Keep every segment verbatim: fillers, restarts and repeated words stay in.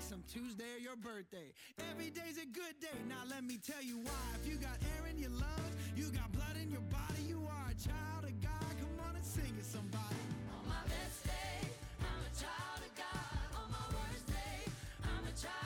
Monday, some Tuesday or your birthday. Every day's a good day, now let me tell you why. If you got air in your lungs, you got blood in your body, you are a child of God. Come on and sing it, somebody. On my best day, I'm a child of God. On my worst day, I'm a child.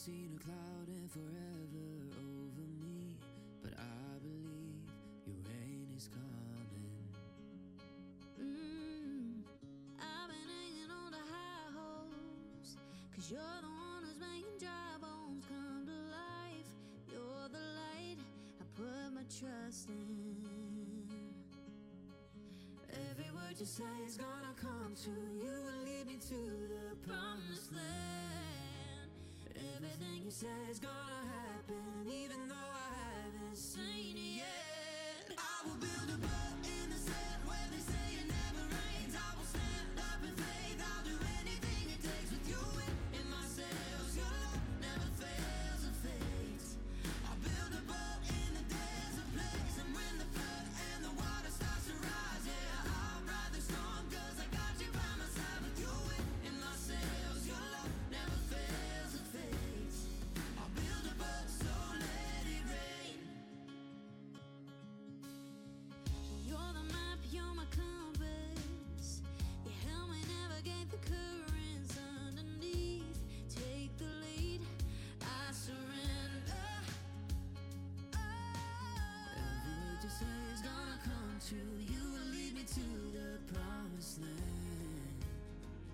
Seen a cloud and forever over me, but I believe your rain is coming. Mm, I've been hanging on to high hopes, cause you're the one who's making dry bones come to life. You're the light I put my trust in. Every word you say is gonna come true. You will lead me to the promised land. Everything you say is gonna happen, even though I haven't seen it yet. I will build a boat.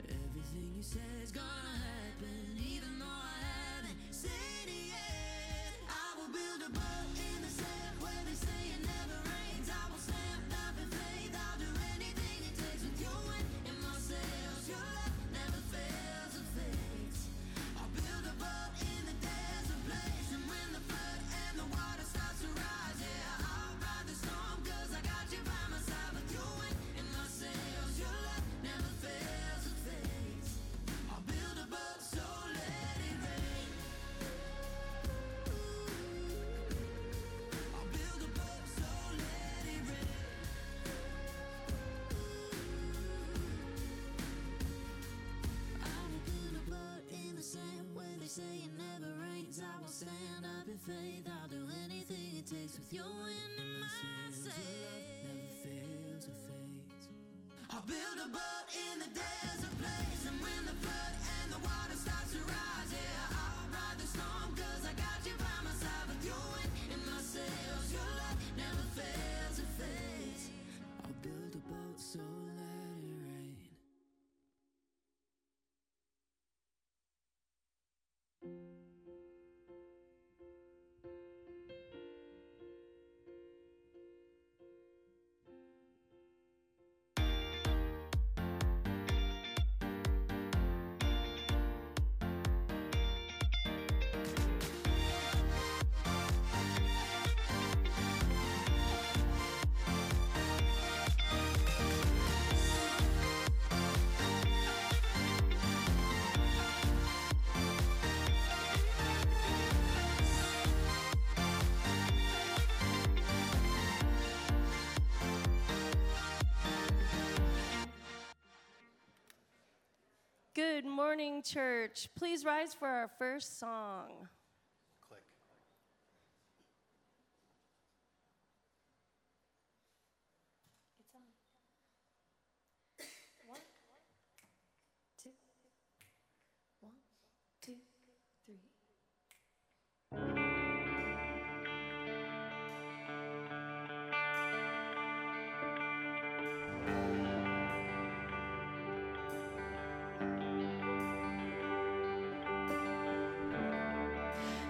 Everything you say is gonna happen, even though I haven't seen it yet. I will build a boat in the sand where they say it never rains. I will stand up in faith. I'll do anything it takes with you in my sails. Your love never fails or fades. I'll build a boat in the desert place, and when the flood and the water starts to rise, yeah, I'll ride the storm, cause I got you by my side with you in my sails. Your love never fails. Say it never rains, I will stand up in faith. I'll do anything it takes with your wind in my sails. Never fails or fades. I'll build a boat in the desert place, and when the flood and the water starts to rise, yeah, I'll ride the storm, cause I got you by my side with your wind in my sails. Your love never fails or fades. I'll build a boat so let it rain. morning, church. Please rise for our first song. Click. It's on. One, two, one, two, three.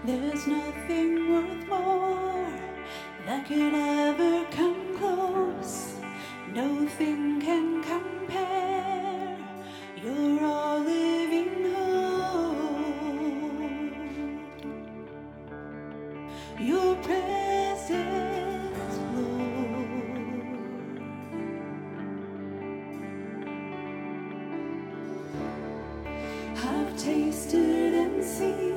There's nothing worth more that could ever come close. Nothing can compare. You're all living home. Your presence, Lord. I've tasted and seen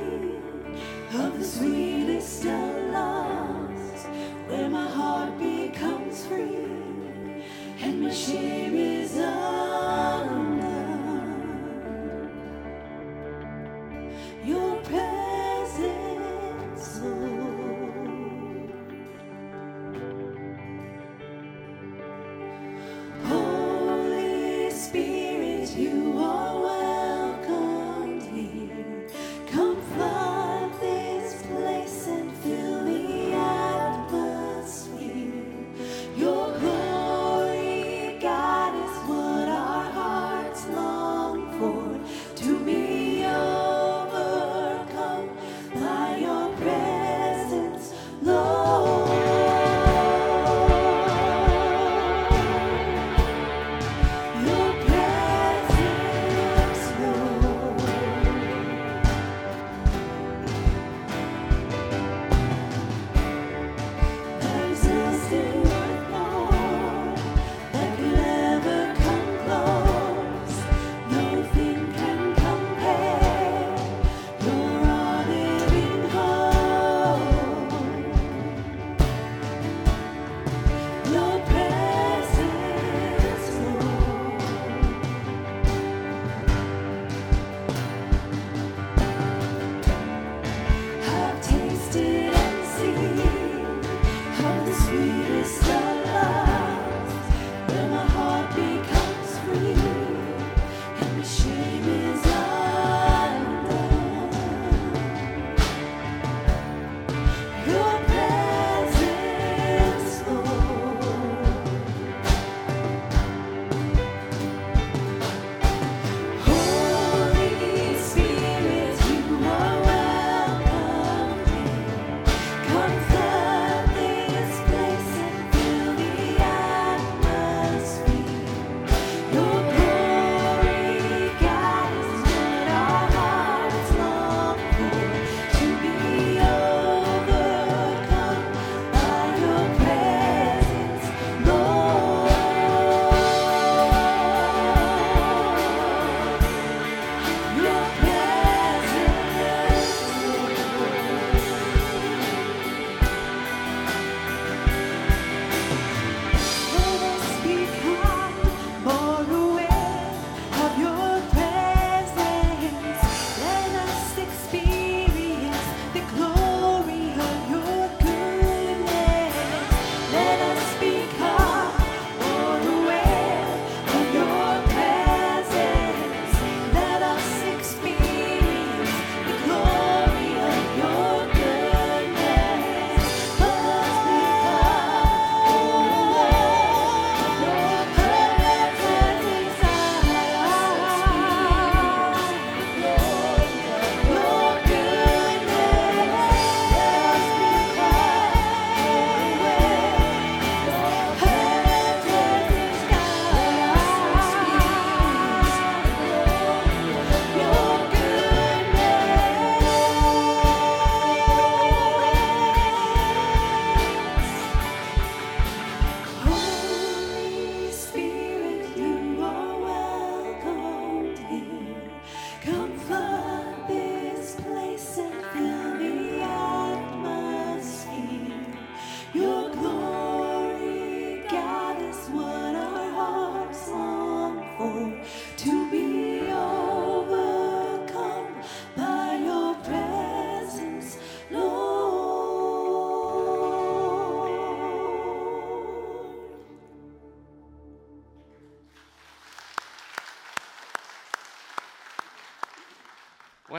of the sweetest of loves, where my heart becomes free and my shame is undone. Your presence, Lord. Holy Spirit, you are welcomed here. Come fly.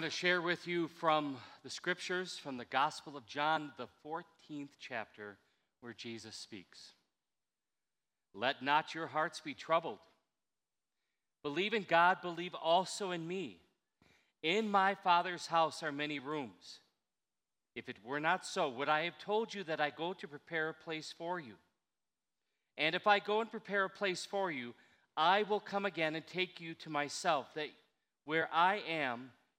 want to share with you from the scriptures, from the Gospel of John, the fourteenth chapter, where Jesus speaks. Let not your hearts be troubled. Believe in God, believe also in me. In my Father's house are many rooms. If it were not so, would I have told you that I go to prepare a place for you? And if I go and prepare a place for you, I will come again and take you to myself, that where I am,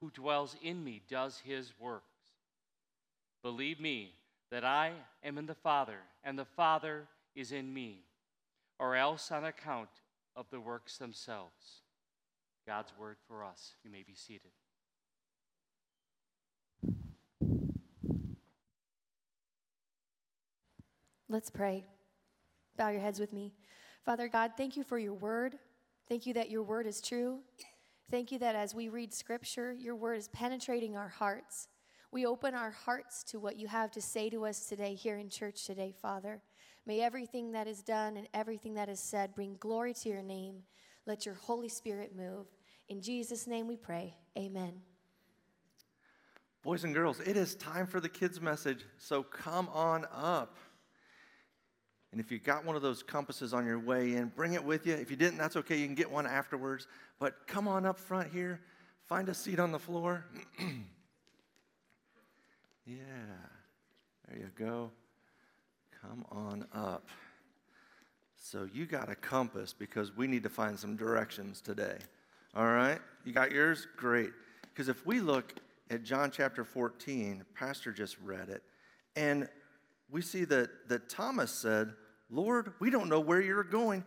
who dwells in me does his works. Believe me that I am in the Father and the Father is in me, or else on account of the works themselves. God's word for us. You may be seated. Let's pray. Bow your heads with me. Father God, thank you for your word. Thank you that your word is true. Thank you that as we read scripture, your word is penetrating our hearts. We open our hearts to what you have to say to us today here in church today, Father. May everything that is done and everything that is said bring glory to your name. Let your Holy Spirit move. In Jesus' name we pray. Amen. Boys and girls, it is time for the kids' message, so come on up. And if you got one of those compasses on your way in, bring it with you. If you didn't, that's okay. You can get one afterwards. But come on up front here. Find a seat on the floor. Yeah. There you go. Come on up. So you got a compass because we need to find some directions today. All right? You got yours? Great. Because if we look at John chapter fourteen, Pastor just read it, and we see that, that Thomas said, Lord, we don't know where you're going,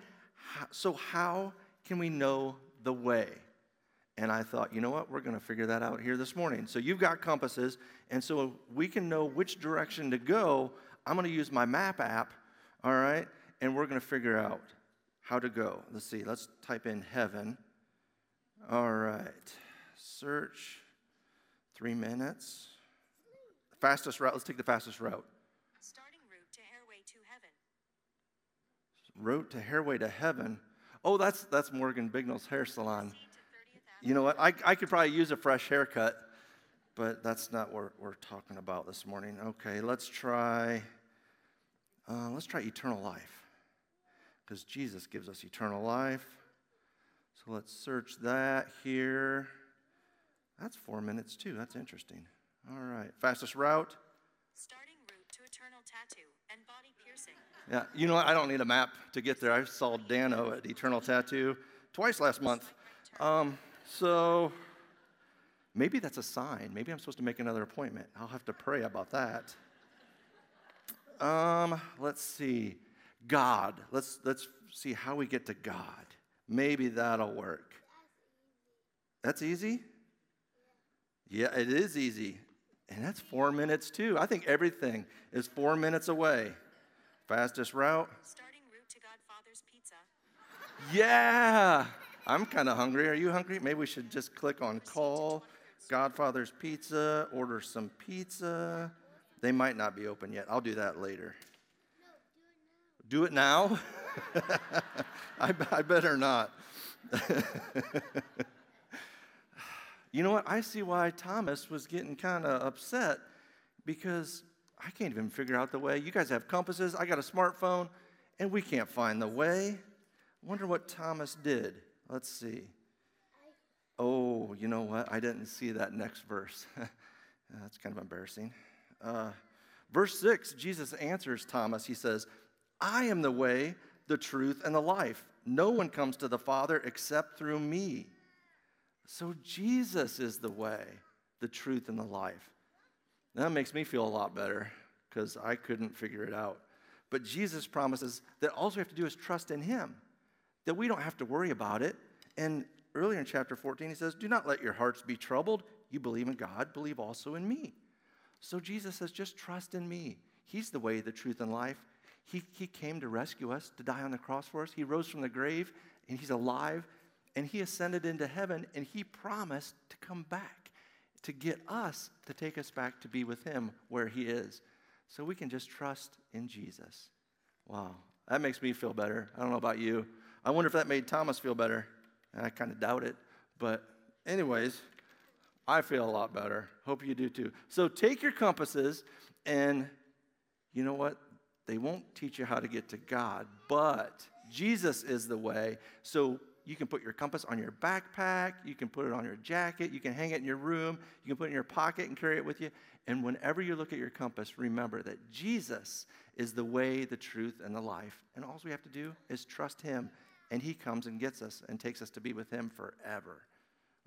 so how can we know the way? And I thought, you know what? We're going to figure that out here this morning. So you've got compasses, and so we can know which direction to go. I'm going to use my map app, all right? And we're going to figure out how to go. Let's see. Let's type in heaven. All right. Search. Three minutes. Fastest route. Let's take the fastest route. Starting route to Hairway to Heaven. Route to Hairway to Heaven. Oh, that's that's Morgan Bignall's hair salon. You know what? I, I could probably use a fresh haircut, but that's not what we're talking about this morning. Okay, let's try... Uh, let's try eternal life, because Jesus gives us eternal life. So let's search that here. That's four minutes, too. That's interesting. All right. Fastest route? Starting route to Eternal Tattoo and Body Piercing. Yeah. You know what? I don't need a map to get there. I saw Dano at Eternal Tattoo twice last month. Um, so maybe that's a sign. Maybe I'm supposed to make another appointment. I'll have to pray about that. Um, let's see. God. Let's let's see how we get to God. Maybe that'll work. That's easy? Yeah, it is easy. And that's four minutes too. I think everything is four minutes away. Fastest route. Starting route to Godfather's Pizza. Yeah. I'm kind of hungry. Are you hungry? Maybe we should just click on call. Godfather's Pizza. Order some pizza. They might not be open yet. I'll do that later. No, do it now. Do it now? I, I better not. You know what? I see why Thomas was getting kind of upset, because I can't even figure out the way. You guys have compasses. I got a smartphone, and we can't find the way. I wonder what Thomas did. Let's see. Oh, you know what? I didn't see that next verse. That's kind of embarrassing. Uh, verse six, Jesus answers Thomas. He says, I am the way, the truth, and the life. No one comes to the Father except through me. So Jesus is the way, the truth, and the life. That makes me feel a lot better because I couldn't figure it out. But Jesus promises that all we have to do is trust in him, that we don't have to worry about it. And earlier in chapter fourteen, he says, do not let your hearts be troubled. You believe in God, believe also in me. So Jesus says, just trust in me. He's the way, the truth, and life. He, he came to rescue us, to die on the cross for us. He rose from the grave, and he's alive, and he ascended into heaven, and he promised to come back, to get us, to take us back to be with him where he is. So we can just trust in Jesus. Wow, that makes me feel better. I don't know about you. I wonder if that made Thomas feel better. I kind of doubt it, but anyways, I feel a lot better. Hope you do too. So take your compasses, and you know what? They won't teach you how to get to God, but Jesus is the way. So you can put your compass on your backpack. You can put it on your jacket. You can hang it in your room. You can put it in your pocket and carry it with you. And whenever you look at your compass, remember that Jesus is the way, the truth, and the life. And all we have to do is trust him. And he comes and gets us and takes us to be with him forever.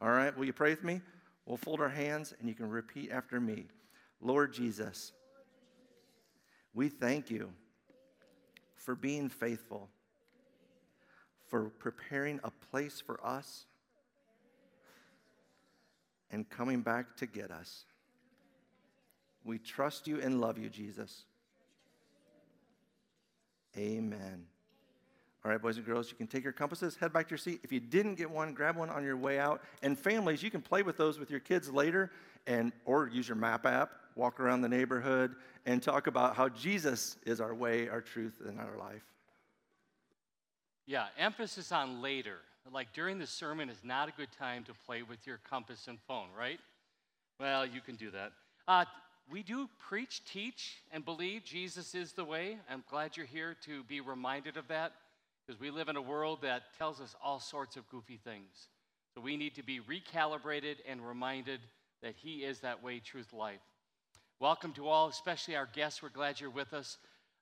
All right, will you pray with me? We'll fold our hands and you can repeat after me. Lord Jesus, we thank you for being faithful, for preparing a place for us and coming back to get us. We trust you and love you, Jesus. Amen. All right, boys and girls, you can take your compasses, head back to your seat. If you didn't get one, grab one on your way out. And families, you can play with those with your kids later, and or use your map app, walk around the neighborhood, and talk about how Jesus is our way, our truth, and our life. Yeah, emphasis on later. Like during the sermon is not a good time to play with your compass and phone, right? Well, you can do that. Uh, We do preach, teach, and believe Jesus is the way. I'm glad you're here to be reminded of that, because we live in a world that tells us all sorts of goofy things. So we need to be recalibrated and reminded that he is that way, truth, life. Welcome to all, especially our guests. We're glad you're with us.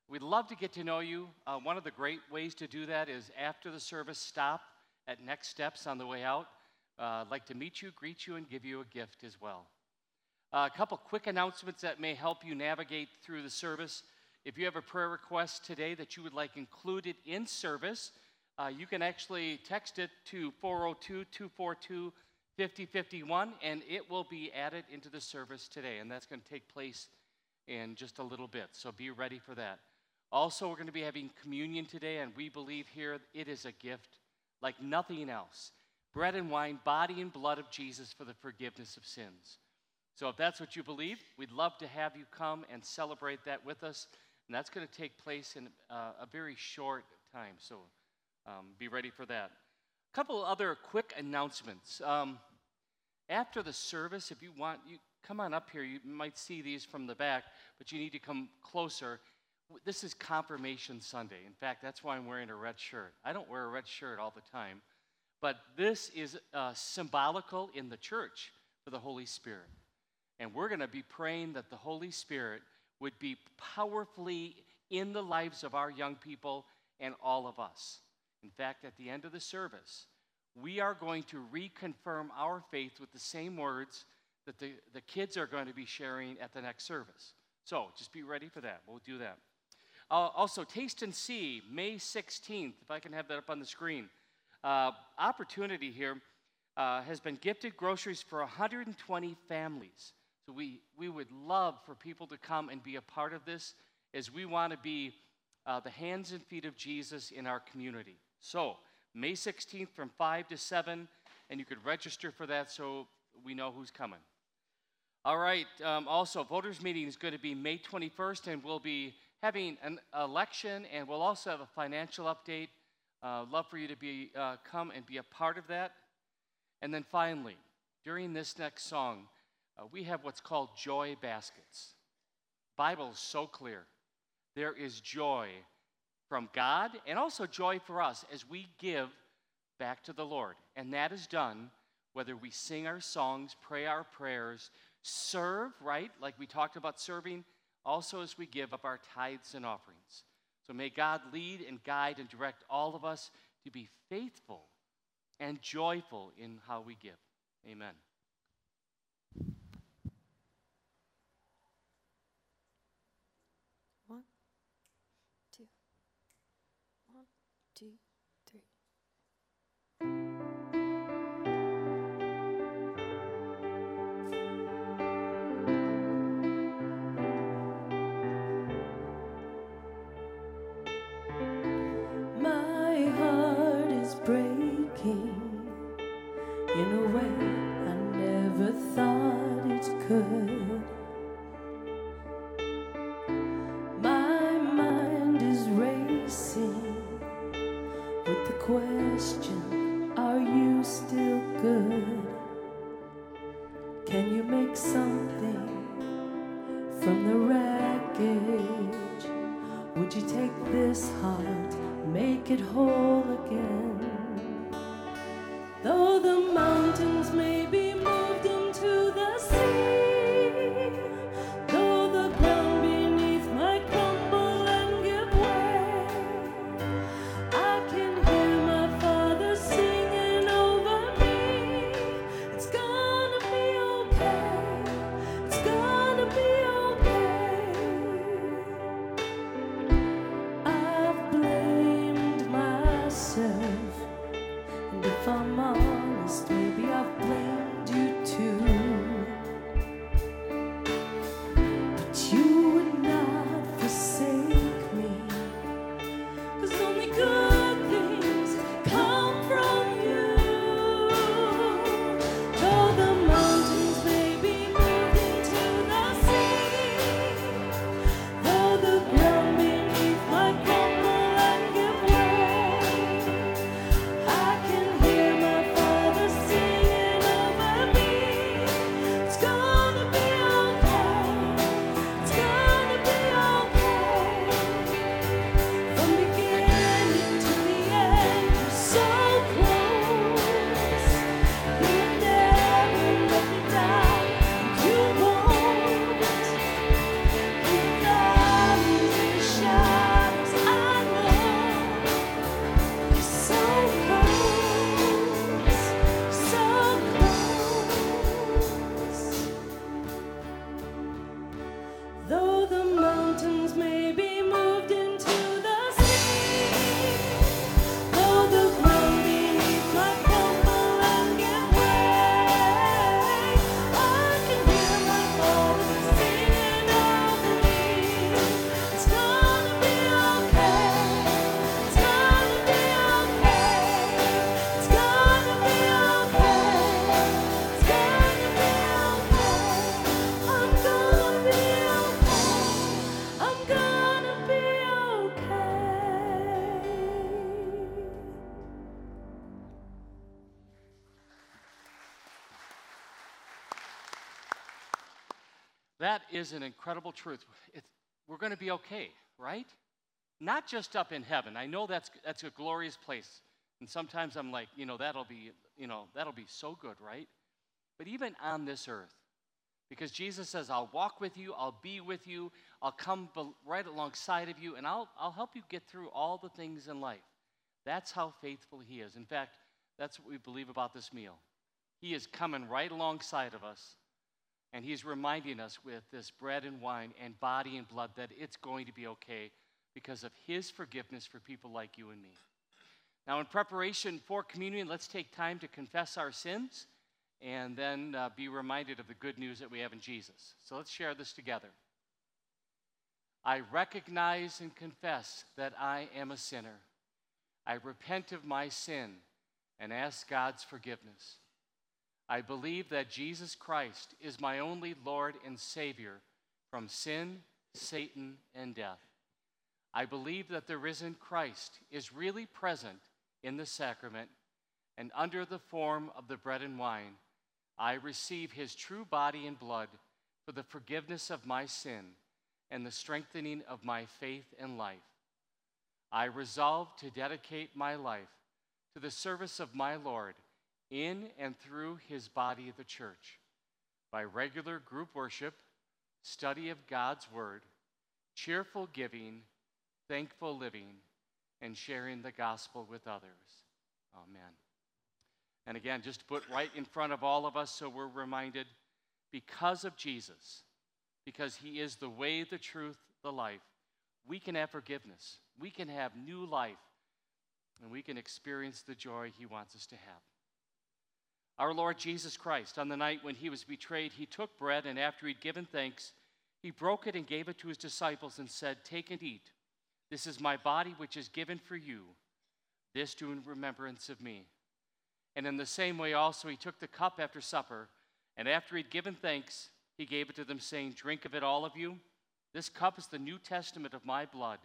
We'd love to get to know you. Uh, one of the great ways to do that is after the service, stop at Next Steps on the way out. Uh, I'd like to meet you, greet you, and give you a gift as well. Uh, a couple quick announcements that may help you navigate through the service. If you have a prayer request today that you would like included in service, uh, you can actually text it to four oh two, two four two, five oh five one, and it will be added into the service today, and that's going to take place in just a little bit, so be ready for that. Also, we're going to be having communion today, and we believe here it is a gift like nothing else. Bread and wine, body and blood of Jesus for the forgiveness of sins. So if that's what you believe, we'd love to have you come and celebrate that with us. And that's going to take place in uh, a very short time. So um, be ready for that. A couple other quick announcements. Um, after the service, if you want, you come on up here. You might see these from the back, but you need to come closer. This is Confirmation Sunday. In fact, that's why I'm wearing a red shirt. I don't wear a red shirt all the time. But this is uh, symbolical in the church for the Holy Spirit. And we're going to be praying that the Holy Spirit would be powerfully in the lives of our young people and all of us. In fact, at the end of the service, we are going to reconfirm our faith with the same words that the, the kids are going to be sharing at the next service. So just be ready for that. We'll do that. Uh, also, Taste and See, May sixteenth, if I can have that up on the screen. Uh, opportunity here uh, has been gifted groceries for one hundred twenty families. We we would love for people to come and be a part of this, as we want to be uh, the hands and feet of Jesus in our community. So May sixteenth from five to seven, and you could register for that so we know who's coming. All right, um, also, voters meeting is going to be May twenty-first, and we'll be having an election, and we'll also have a financial update. Uh, love for you to be uh, come and be a part of that. And then finally, during this next song, Uh, we have what's called joy baskets. Bible is so clear. There is joy from God and also joy for us as we give back to the Lord. And that is done whether we sing our songs, pray our prayers, serve, right? Like we talked about serving, also as we give up our tithes and offerings. So may God lead and guide and direct all of us to be faithful and joyful in how we give. Amen. One, two, one, two. That is an incredible truth. It's, we're going to be okay, right? Not just up in heaven. I know that's that's a glorious place, and sometimes I'm like, you know, that'll be, you know, that'll be so good, right? But even on this earth, because Jesus says, "I'll walk with you, I'll be with you, I'll come be- right alongside of you, and I'll I'll help you get through all the things in life." That's how faithful He is. In fact, that's what we believe about this meal. He is coming right alongside of us. And he's reminding us with this bread and wine and body and blood that it's going to be okay because of his forgiveness for people like you and me. Now, in preparation for communion, let's take time to confess our sins and then uh, be reminded of the good news that we have in Jesus. So let's share this together. I recognize and confess that I am a sinner. I repent of my sin and ask God's forgiveness. I believe that Jesus Christ is my only Lord and Savior from sin, Satan, and death. I believe that the risen Christ is really present in the sacrament, and under the form of the bread and wine, I receive his true body and blood for the forgiveness of my sin and the strengthening of my faith and life. I resolve to dedicate my life to the service of my Lord in and through his body, the church, by regular group worship, study of God's word, cheerful giving, thankful living, and sharing the gospel with others. Amen. And again, just to put right in front of all of us so we're reminded, because of Jesus, because he is the way, the truth, the life, we can have forgiveness. We can have new life, and we can experience the joy he wants us to have. Our Lord Jesus Christ, on the night when he was betrayed, he took bread, and after he'd given thanks, he broke it and gave it to his disciples and said, "Take and eat. This is my body, which is given for you. This do in remembrance of me." And in the same way also he took the cup after supper, and after he'd given thanks, he gave it to them, saying, "Drink of it, all of you. This cup is the New Testament of my blood,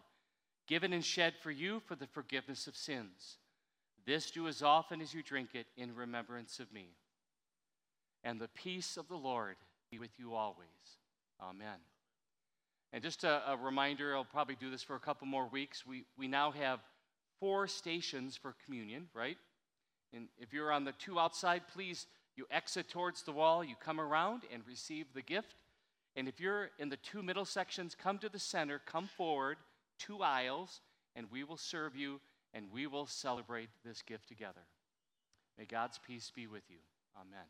given and shed for you for the forgiveness of sins. This do as often as you drink it in remembrance of me. And the peace of the Lord be with you always." Amen. And just a, a reminder, I'll probably do this for a couple more weeks. We, we now have four stations for communion, right? And if you're on the two outside, please, you exit towards the wall, you come around and receive the gift. And if you're in the two middle sections, come to the center, come forward, two aisles, and we will serve you, and we will celebrate this gift together. May God's peace be with you. Amen.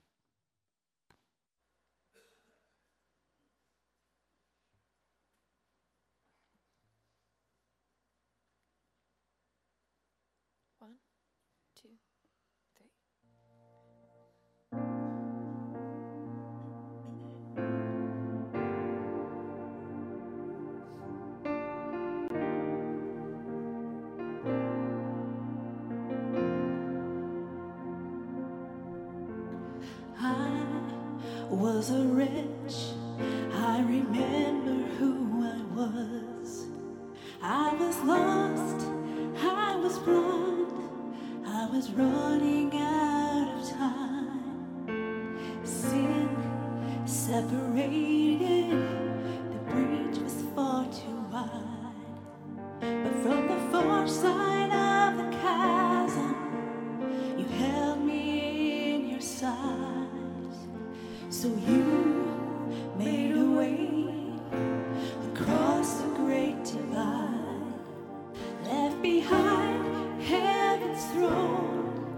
Was a wretch, I remember who I was. I was lost, I was blind, I was running out of time. Sin separated, the breach was far too wide. But from the far side of the chasm, you held me in your side. So you made a way across the great divide, left behind heaven's throne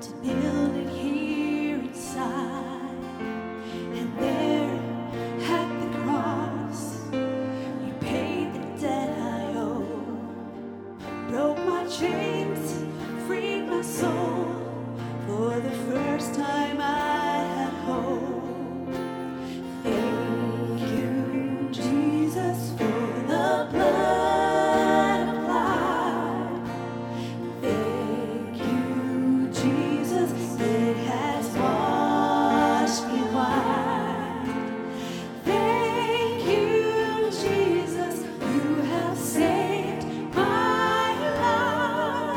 to build it here inside. And there at the cross, you paid the debt I owe, broke my chains, freed my soul for the first time I. Thank you, Jesus, you have saved my life.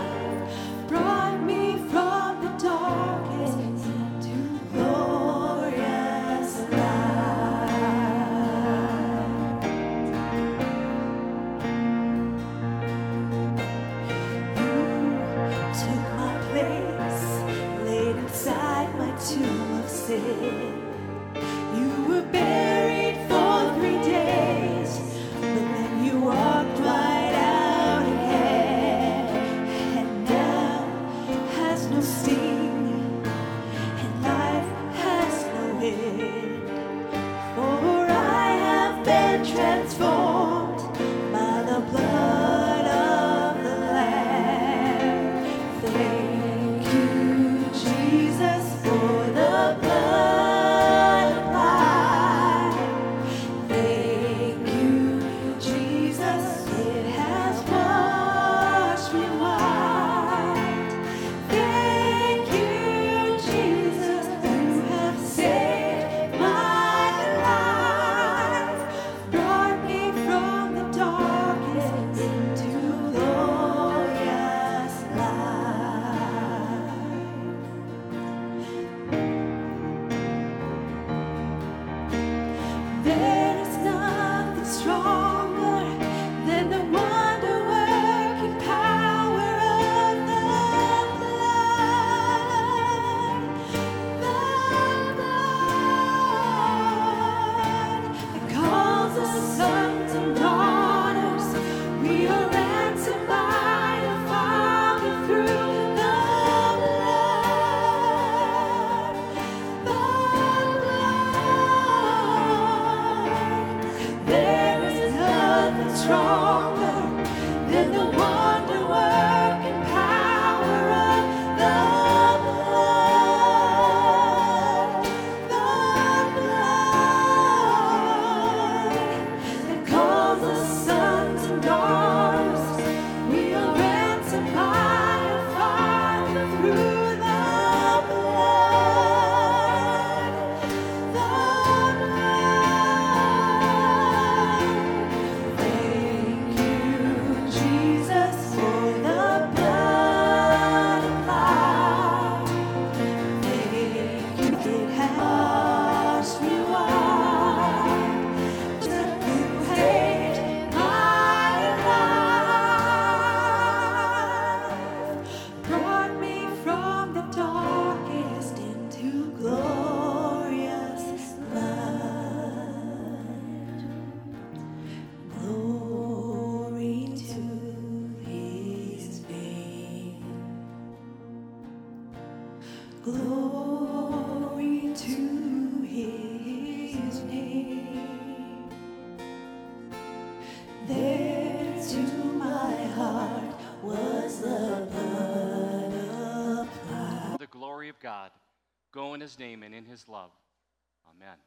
His name and in his love. Amen.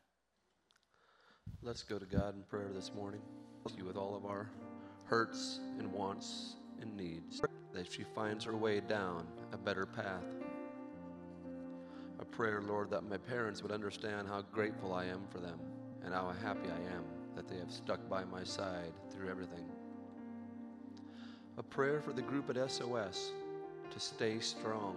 Let's go to God in prayer this morning. You with all of our hurts and wants and needs, that she finds her way down a better path. A prayer, Lord, that my parents would understand how grateful I am for them and how happy I am that they have stuck by my side through everything. A prayer for the group at S O S to stay strong.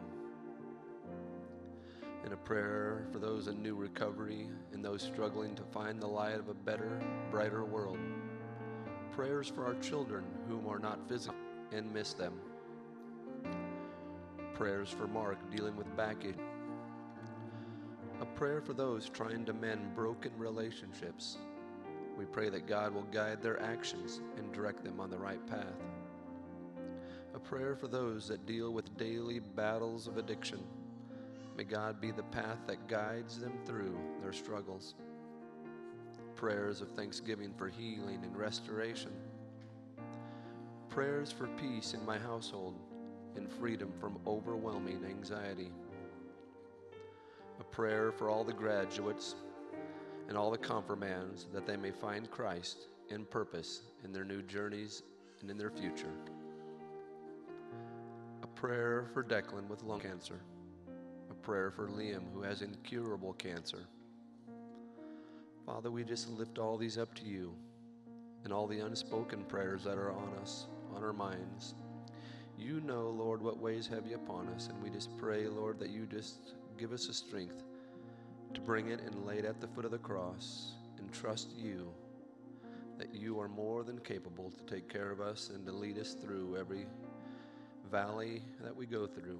And a prayer for those in new recovery and those struggling to find the light of a better, brighter world. Prayers for our children whom are not physically and miss them. Prayers for Mark dealing with backache. A prayer for those trying to mend broken relationships. We pray that God will guide their actions and direct them on the right path. A prayer for those that deal with daily battles of addiction. May God be the path that guides them through their struggles. Prayers of thanksgiving for healing and restoration. Prayers for peace in my household and freedom from overwhelming anxiety. A prayer for all the graduates and all the confirmands that they may find Christ in purpose in their new journeys and in their future. A prayer for Declan with lung cancer. Prayer for Liam, who has incurable cancer. Father, we just lift all these up to you and all the unspoken prayers that are on us, on our minds. You know, Lord, what ways have you upon us, and we just pray, Lord, that you just give us the strength to bring it and lay it at the foot of the cross and trust you that you are more than capable to take care of us and to lead us through every valley that we go through.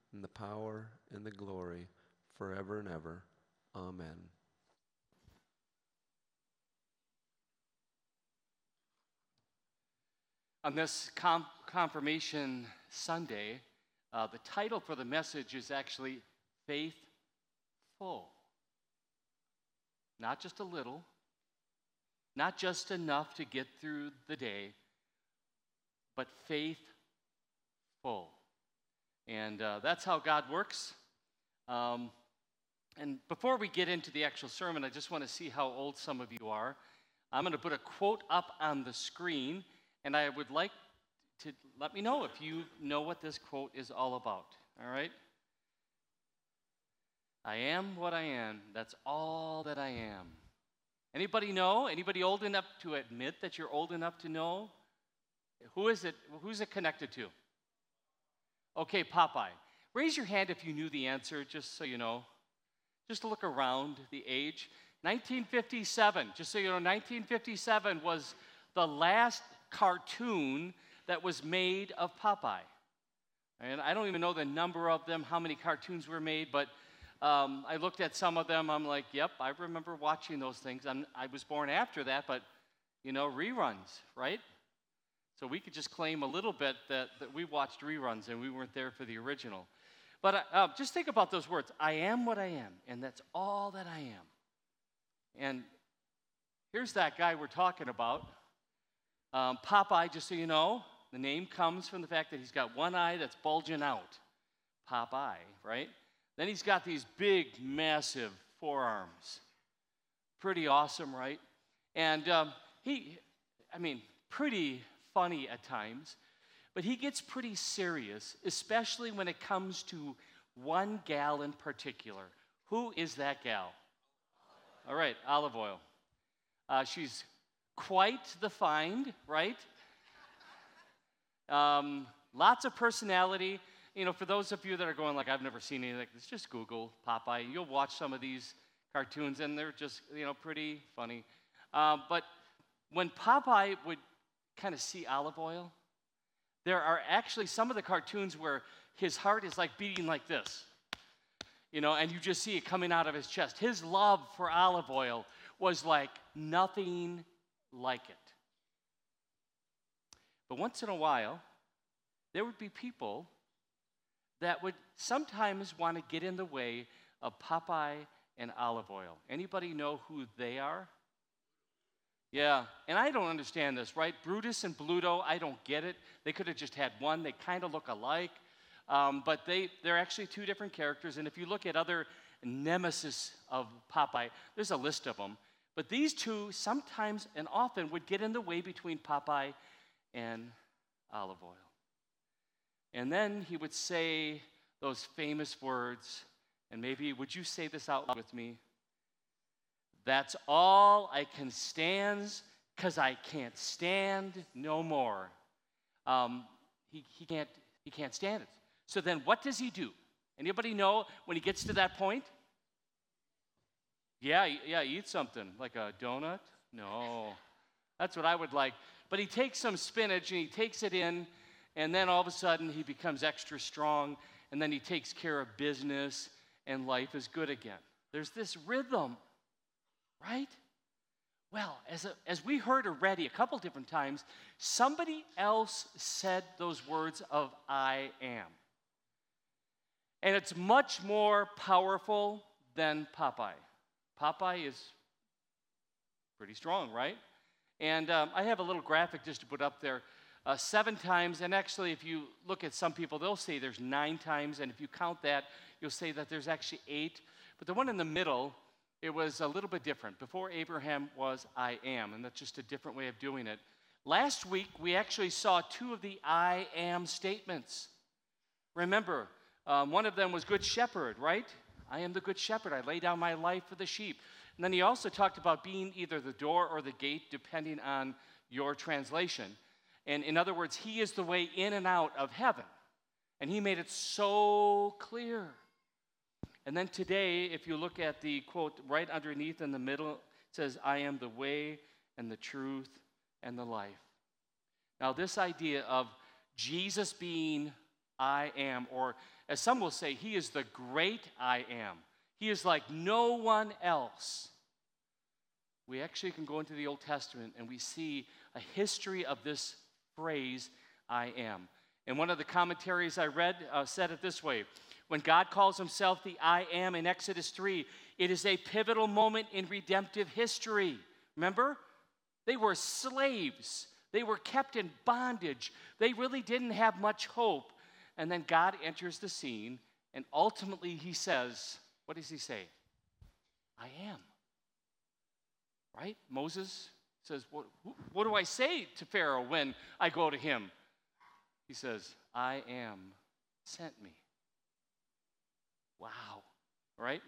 and the power, and the glory, forever and ever. Amen. On this com- Confirmation Sunday, uh, the title for the message is actually Faithful. Not just a little, not just enough to get through the day, but faithful. And uh, that's how God works. Um, and before we get into the actual sermon, I just want to see how old some of you are. I'm going to put a quote up on the screen, and I would like to let me know if you know what this quote is all about. All right? I am what I am. That's all that I am. Anybody know? Anybody old enough to admit that you're old enough to know? Who is it? Who's it connected to? Okay, Popeye. Raise your hand if you knew the answer, just so you know. Just look around the age. nineteen fifty-seven, just so you know, nineteen fifty-seven was the last cartoon that was made of Popeye. And I don't even know the number of them, how many cartoons were made, but um, I looked at some of them. I'm like, yep, I remember watching those things. I'm, I was born after that, but, you know, reruns, right? So we could just claim a little bit that, that we watched reruns and we weren't there for the original. But uh, just think about those words. I am what I am, and that's all that I am. And here's that guy we're talking about. Um, Popeye, just so you know, the name comes from the fact that he's got one eye that's bulging out. Popeye, right? Then he's got these big, massive forearms. Pretty awesome, right? And um, he, I mean, pretty funny at times, but he gets pretty serious, especially when it comes to one gal in particular. Who is that gal? All right, Olive Oil. Uh, she's quite the find, right? Um, lots of personality. You know, for those of you that are going like, I've never seen anything like this, just Google Popeye. You'll watch some of these cartoons, and they're just, you know, pretty funny. Uh, but when Popeye would kind of see Olive Oil, there are actually some of the cartoons where his heart is like beating like this, you know, and you just see it coming out of his chest. His love for Olive Oil was like nothing like it. But once in a while, there would be people that would sometimes want to get in the way of Popeye and Olive Oil. Anybody know who they are? Yeah, and I don't understand this, right? Brutus and Bluto, I don't get it. They could have just had one. They kind of look alike, um, but they, they're actually two different characters. And if you look at other nemesis of Popeye, there's a list of them. But these two sometimes and often would get in the way between Popeye and Olive Oil. And then he would say those famous words, and maybe, would you say this out loud with me? That's all I can stands, because I can't stand no more. Um, he, he, can't, he can't stand it. So then what does he do? Anybody know when he gets to that point? Yeah, yeah, eat something, like a donut? No, that's what I would like. But he takes some spinach and he takes it in, and then all of a sudden he becomes extra strong, and then he takes care of business, and life is good again. There's this rhythm, right? Well, as a, as we heard already a couple different times, somebody else said those words of I am. And it's much more powerful than Popeye. Popeye is pretty strong, right? And um, I have a little graphic just to put up there. Uh, seven times, and actually if you look at some people, they'll say there's nine times, and if you count that, you'll say that there's actually eight. But the one in the middle, it was a little bit different. Before Abraham was I am, and that's just a different way of doing it. Last week, we actually saw two of the I am statements. Remember, um, one of them was good shepherd, right? I am the good shepherd. I lay down my life for the sheep. And then he also talked about being either the door or the gate, depending on your translation. And in other words, he is the way in and out of heaven. And he made it so clear. And then today, if you look at the quote right underneath in the middle, it says, I am the way and the truth and the life. Now, this idea of Jesus being I am, or as some will say, he is the great I am. He is like no one else. We actually can go into the Old Testament and we see a history of this phrase, I am. And one of the commentaries I read uh, said it this way. When God calls himself the I am in Exodus three, it is a pivotal moment in redemptive history. Remember? They were slaves. They were kept in bondage. They really didn't have much hope. And then God enters the scene, and ultimately he says, what does he say? I am. Right? Moses says, what, what do I say to Pharaoh when I go to him? He says, I am sent me. Wow, right?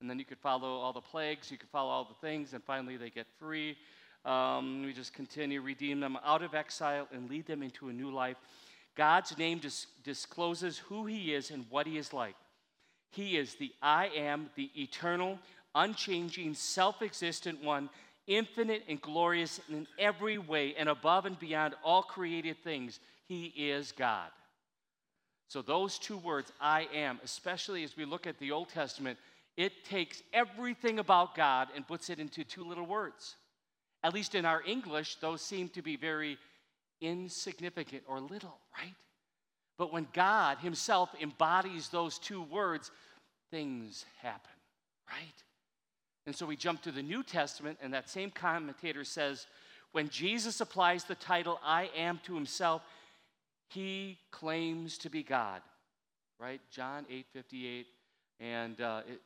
And then you could follow all the plagues, you could follow all the things, and finally they get free. Um, we just continue, redeem them out of exile and lead them into a new life. God's name dis- discloses who he is and what he is like. He is the I am, the eternal, unchanging, self-existent one, infinite and glorious in every way and above and beyond all created things. He is God. So those two words, I am, especially as we look at the Old Testament, it takes everything about God and puts it into two little words. At least in our English, those seem to be very insignificant or little, right? But when God himself embodies those two words, things happen, right? And so we jump to the New Testament, and that same commentator says, when Jesus applies the title I am to himself, he claims to be God, right? John eight fifty-eight, and uh, it,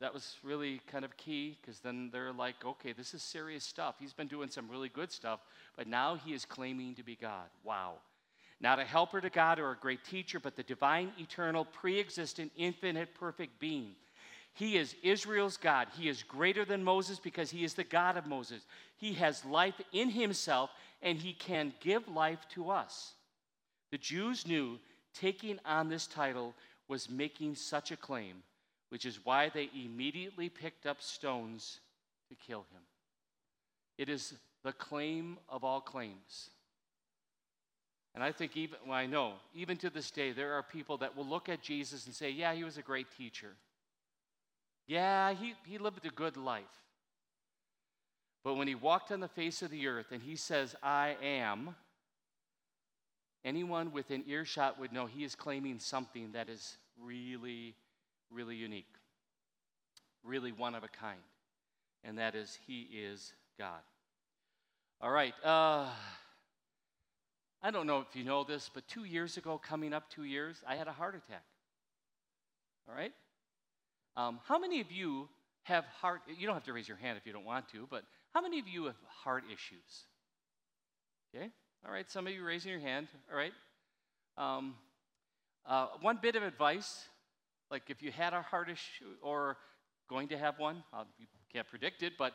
that was really kind of key, because then they're like, okay, this is serious stuff. He's been doing some really good stuff, but now he is claiming to be God. Wow. Not a helper to God or a great teacher, but the divine, eternal, pre-existent, infinite, perfect being. He is Israel's God. He is greater than Moses because he is the God of Moses. He has life in himself, and he can give life to us. The Jews knew taking on this title was making such a claim, which is why they immediately picked up stones to kill him. It is the claim of all claims. And I think even, well, I know, even to this day, there are people that will look at Jesus and say, yeah, he was a great teacher. Yeah, he, he lived a good life. But when he walked on the face of the earth and he says, I am, anyone within earshot would know he is claiming something that is really, really unique, really one of a kind, and that is he is God. All right, uh... I don't know if you know this, but two years ago, coming up two years, I had a heart attack. All right? Um, how many of you have heart, you don't have to raise your hand if you don't want to, but how many of you have heart issues? Okay? All right, some of you raising your hand, all right? Um, uh, one bit of advice, like if you had a heart issue or going to have one, I'll, you can't predict it, but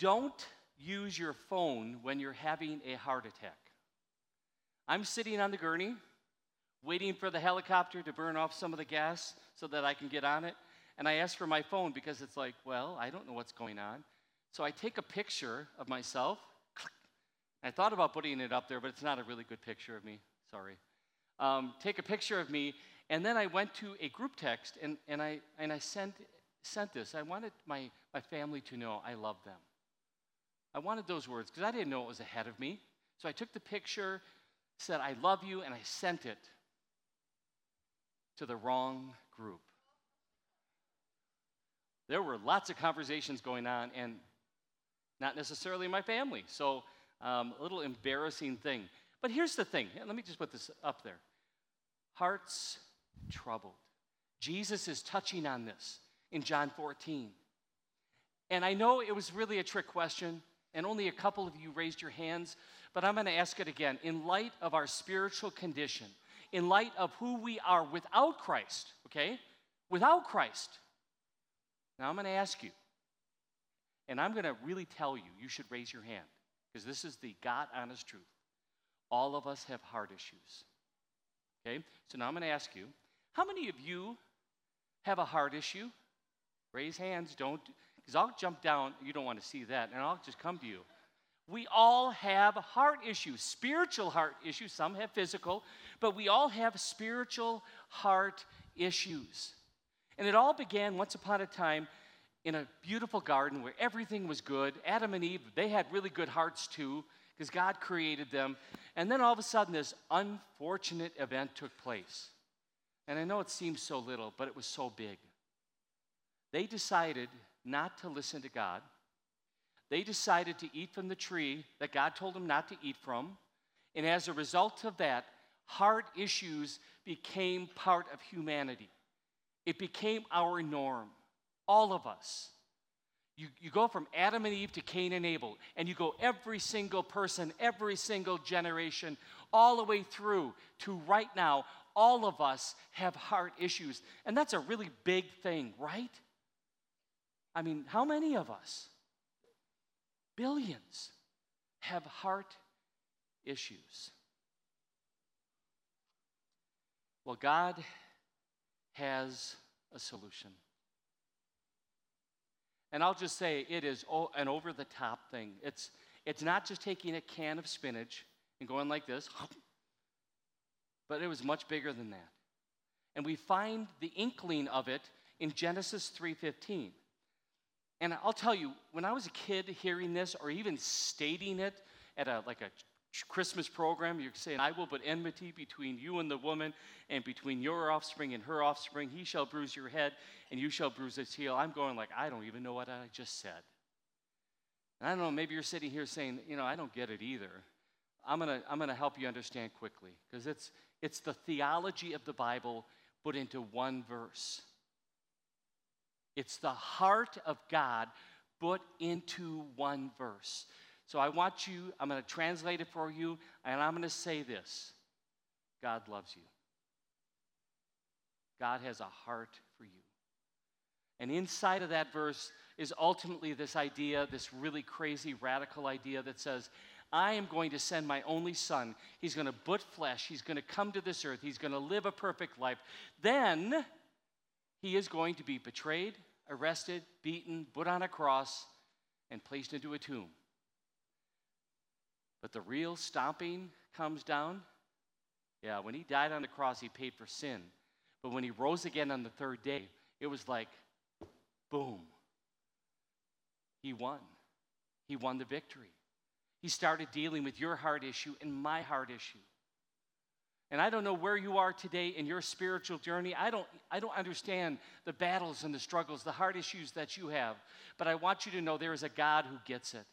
don't use your phone when you're having a heart attack. I'm sitting on the gurney, waiting for the helicopter to burn off some of the gas so that I can get on it. And I ask for my phone because it's like, well, I don't know what's going on. So I take a picture of myself. I thought about putting it up there, but it's not a really good picture of me. Sorry. Um, take a picture of me. And then I went to a group text, and, and I, and I sent, sent this. I wanted my, my family to know I love them. I wanted those words because I didn't know what was ahead of me. So I took the picture, said, I love you, and I sent it to the wrong group. There were lots of conversations going on, and not necessarily my family. So um, a little embarrassing thing. But here's the thing. Let me just put this up there. Hearts troubled. Jesus is touching on this in John fourteen. And I know it was really a trick question, and only a couple of you raised your hands, but I'm going to ask it again. In light of our spiritual condition, in light of who we are without Christ, okay? Without Christ. Now I'm going to ask you, and I'm going to really tell you, you should raise your hand, because this is the God-honest truth. All of us have heart issues, okay? So now I'm going to ask you, how many of you have a heart issue? Raise hands, don't, because I'll jump down, you don't want to see that, and I'll just come to you. We all have heart issues, spiritual heart issues. Some have physical, but we all have spiritual heart issues. And it all began once upon a time in a beautiful garden where everything was good. Adam and Eve, they had really good hearts too, because God created them. And then all of a sudden, this unfortunate event took place. And I know it seems so little, but it was so big. They decided not to listen to God. They decided to eat from the tree that God told them not to eat from. And as a result of that, heart issues became part of humanity. It became our norm, all of us. You, you go from Adam and Eve to Cain and Abel, and you go every single person, every single generation, all the way through to right now, all of us have heart issues. And that's a really big thing, right? I mean, how many of us, billions, have heart issues? Well, God has a solution. And I'll just say it is an over-the-top thing. It's, it's not just taking a can of spinach and going like this, but it was much bigger than that. And we find the inkling of it in Genesis three fifteen. And I'll tell you, when I was a kid hearing this or even stating it at a like a Christmas program, you're saying, I will put enmity between you and the woman and between your offspring and her offspring. He shall bruise your head and you shall bruise his heel. I'm going like, I don't even know what I just said. And I don't know, maybe you're sitting here saying, you know, I don't get it either. I'm going to I'm going to help you understand quickly, because it's it's the theology of the Bible put into one verse. It's the heart of God put into one verse. So I want you, I'm going to translate it for you, and I'm going to say this. God loves you. God has a heart for you. And inside of that verse is ultimately this idea, this really crazy, radical idea that says, I am going to send my only son. He's going to put flesh. He's going to come to this earth. He's going to live a perfect life. Then he is going to be betrayed, arrested, beaten, put on a cross, and placed into a tomb. But the real stomping comes down. Yeah, when he died on the cross, he paid for sin. But when he rose again on the third day, it was like, boom. He won. He won the victory. He started dealing with your heart issue and my heart issue. And I don't know where you are today in your spiritual journey. I don't, I don't understand the battles and the struggles, the heart issues that you have. But I want you to know there is a God who gets it.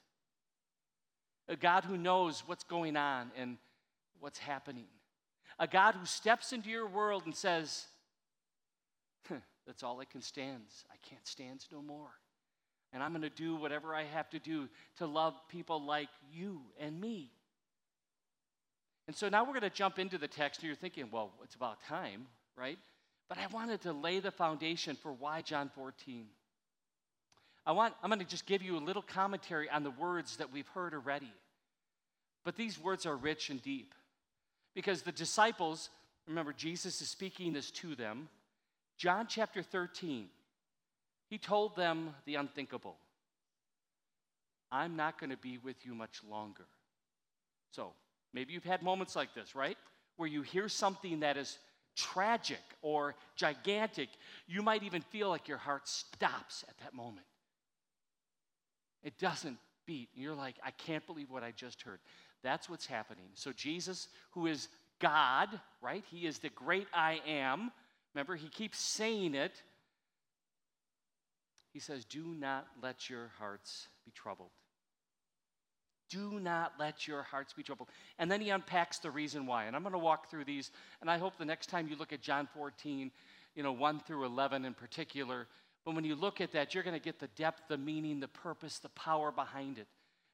A God who knows what's going on and what's happening. A God who steps into your world and says, that's all I can stand. I can't stand no more. And I'm going to do whatever I have to do to love people like you and me. And so now we're going to jump into the text, and you're thinking, well, it's about time, right? But I wanted to lay the foundation for why John fourteen. I want, I'm going to just give you a little commentary on the words that we've heard already. But these words are rich and deep. Because the disciples, remember, Jesus is speaking this to them. John chapter thirteen, he told them the unthinkable. I'm not going to be with you much longer. So maybe you've had moments like this, right? Where you hear something that is tragic or gigantic. You might even feel like your heart stops at that moment. It doesn't beat. You're like, I can't believe what I just heard. That's what's happening. So Jesus, who is God, right? He is the great I am. Remember, he keeps saying it. He says, do not let your hearts be troubled. Do not let your hearts be troubled. And then he unpacks the reason why. And I'm going to walk through these. And I hope the next time you look at John fourteen, you know, one through eleven in particular, but when you look at that, you're going to get the depth, the meaning, the purpose, the power behind it.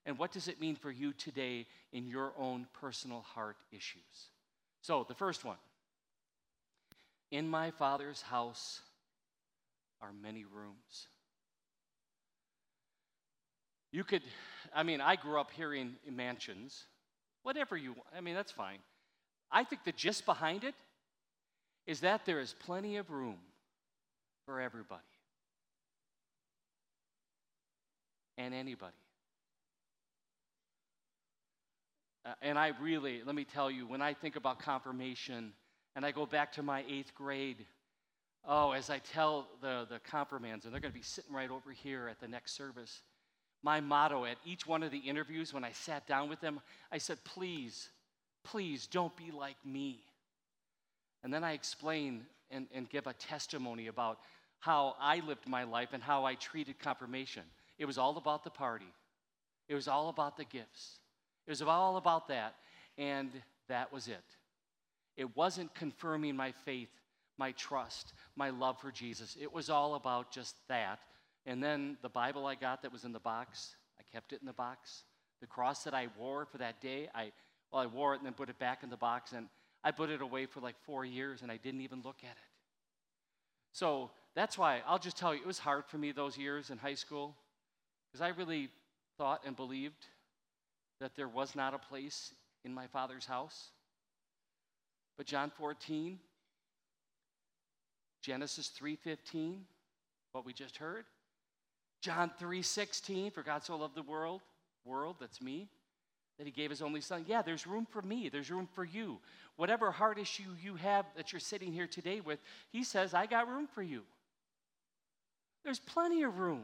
And what does it mean for you today in your own personal heart issues? So the first one. In my Father's house are many rooms. You could, I mean, I grew up hearing mansions. Whatever you want. I mean, that's fine. I think the gist behind it is that there is plenty of room for everybody. And anybody. Uh, and I really, let me tell you, when I think about confirmation, and I go back to my eighth grade, oh, as I tell the, the confirmands, and they're going to be sitting right over here at the next service, my motto at each one of the interviews when I sat down with them, I said, please, please don't be like me. And then I explain and, and give a testimony about how I lived my life and how I treated confirmation. It was all about the party. It was all about the gifts. It was all about that. And that was it. It wasn't confirming my faith, my trust, my love for Jesus. It was all about just that. And then the Bible I got that was in the box, I kept it in the box. The cross that I wore for that day, I well, I wore it and then put it back in the box. And I put it away for like four years, and I didn't even look at it. So that's why I'll just tell you, it was hard for me those years in high school. Because I really thought and believed that there was not a place in my Father's house. But John fourteen, Genesis three fifteen, what we just heard. John three sixteen, for God so loved the world, world, that's me, that he gave his only son. Yeah, there's room for me. There's room for you. Whatever heart issue you have that you're sitting here today with, he says, I got room for you. There's plenty of room.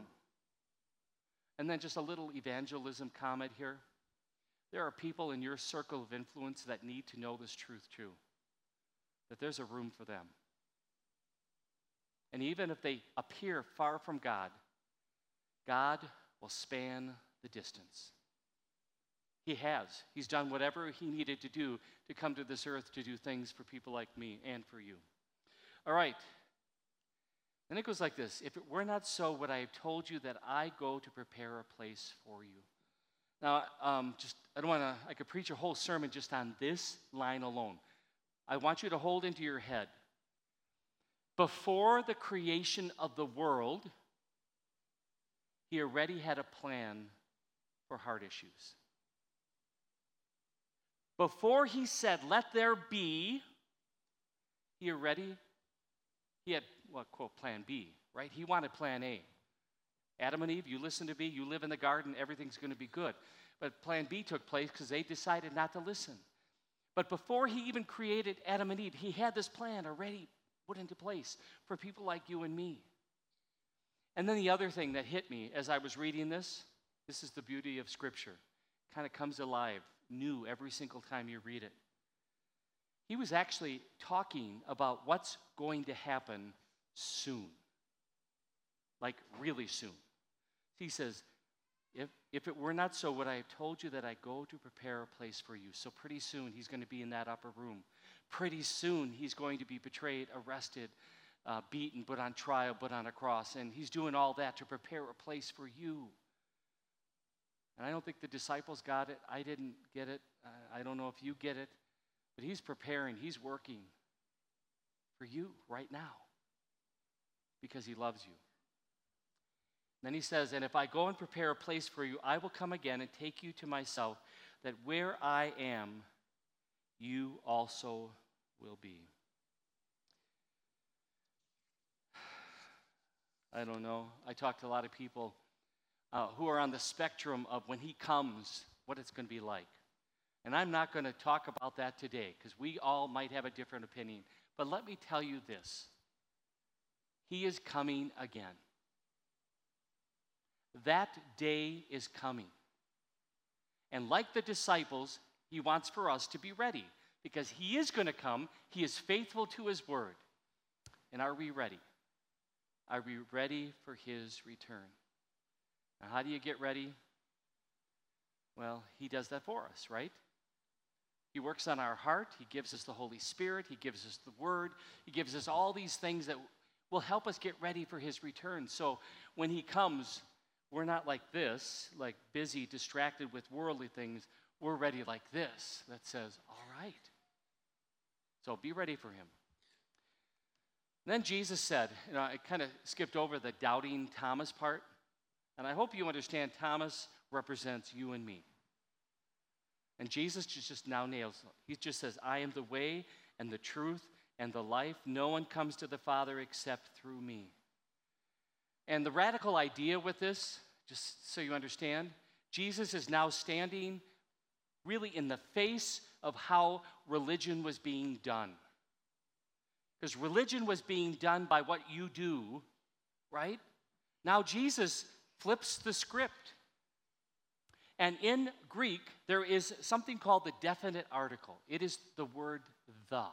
And then just a little evangelism comment here. There are people in your circle of influence that need to know this truth too, that there's a room for them. And even if they appear far from God, God will span the distance. He has. He's done whatever he needed to do to come to this earth to do things for people like me and for you. All right. And it goes like this. If it were not so, would I have told you that I go to prepare a place for you? Now, um, just I don't want to, I could preach a whole sermon just on this line alone. I want you to hold into your head. Before the creation of the world, he already had a plan for heart issues. Before he said, let there be, he already, he had, well, quote, plan B, right? He wanted plan A. Adam and Eve, you listen to me, you live in the garden, everything's going to be good. But plan B took place because they decided not to listen. But before he even created Adam and Eve, he had this plan already put into place for people like you and me. And then the other thing that hit me as I was reading this, this is the beauty of Scripture. It kind of comes alive, new every single time you read it. He was actually talking about what's going to happen soon. Like really soon. He says, if, if it were not so, would I have told you that I go to prepare a place for you? So pretty soon he's going to be in that upper room. Pretty soon he's going to be betrayed, arrested, Uh, beaten, put on trial, put on a cross. And he's doing all that to prepare a place for you. And I don't think the disciples got it. I didn't get it. I don't know if you get it. But he's preparing. He's working for you right now because he loves you. And then he says, and if I go and prepare a place for you, I will come again and take you to myself, that where I am, you also will be. I don't know. I talk to a lot of people uh, who are on the spectrum of when he comes, what it's going to be like. And I'm not going to talk about that today because we all might have a different opinion. But let me tell you this. He is coming again. That day is coming. And like the disciples, he wants for us to be ready because he is going to come. He is faithful to his word. And are we ready? Are we ready for his return? Now, how do you get ready? Well, he does that for us, right? He works on our heart. He gives us the Holy Spirit. He gives us the Word. He gives us all these things that will help us get ready for his return. So when he comes, we're not like this, like busy, distracted with worldly things. We're ready like this that says, all right. So be ready for him. Then Jesus said, you know, I kind of skipped over the doubting Thomas part, and I hope you understand Thomas represents you and me. And Jesus just, just now nails it. He just says, I am the way and the truth and the life. No one comes to the Father except through me. And the radical idea with this, just so you understand, Jesus is now standing really in the face of how religion was being done. Because religion was being done by what you do, right? Now Jesus flips the script. And in Greek, there is something called the definite article. It is the word the.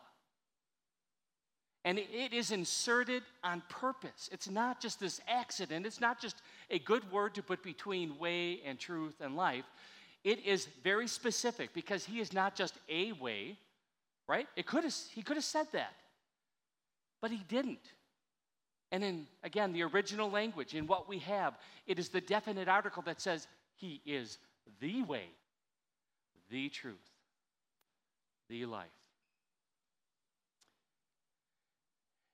And it is inserted on purpose. It's not just this accident. It's not just a good word to put between way and truth and life. It is very specific because he is not just a way, right? It could have, he could have said that. But he didn't. And in, again, the original language, in what we have, it is the definite article that says, he is the way, the truth, the life.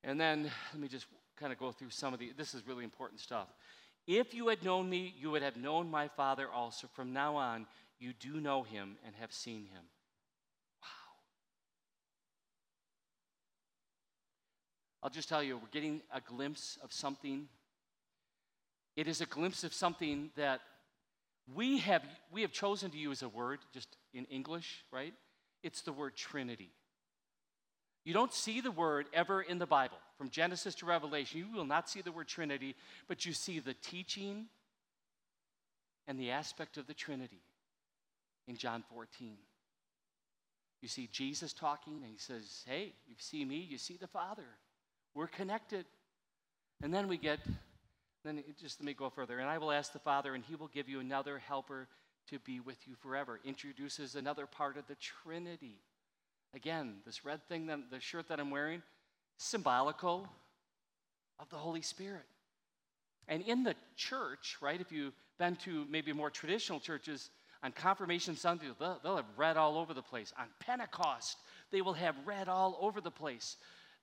And then, let me just kind of go through some of the, this is really important stuff. If you had known me, you would have known my Father also. From now on, you do know him and have seen him. I'll just tell you, we're getting a glimpse of something. It is a glimpse of something that we have we have chosen to use a word, just in English, right? It's the word Trinity. You don't see the word ever in the Bible. From Genesis to Revelation, you will not see the word Trinity, but you see the teaching and the aspect of the Trinity. in John fourteen. You see Jesus talking, and he says, hey, you see me, you see the Father. We're connected. And then we get, then it, just let me go further. And I will ask the Father, and he will give you another helper to be with you forever. Introduces another part of the Trinity. Again, this red thing, that, the shirt that I'm wearing, symbolical of the Holy Spirit. And in the church, right, if you've been to maybe more traditional churches, on Confirmation Sunday, they'll, they'll have red all over the place. On Pentecost, they will have red all over the place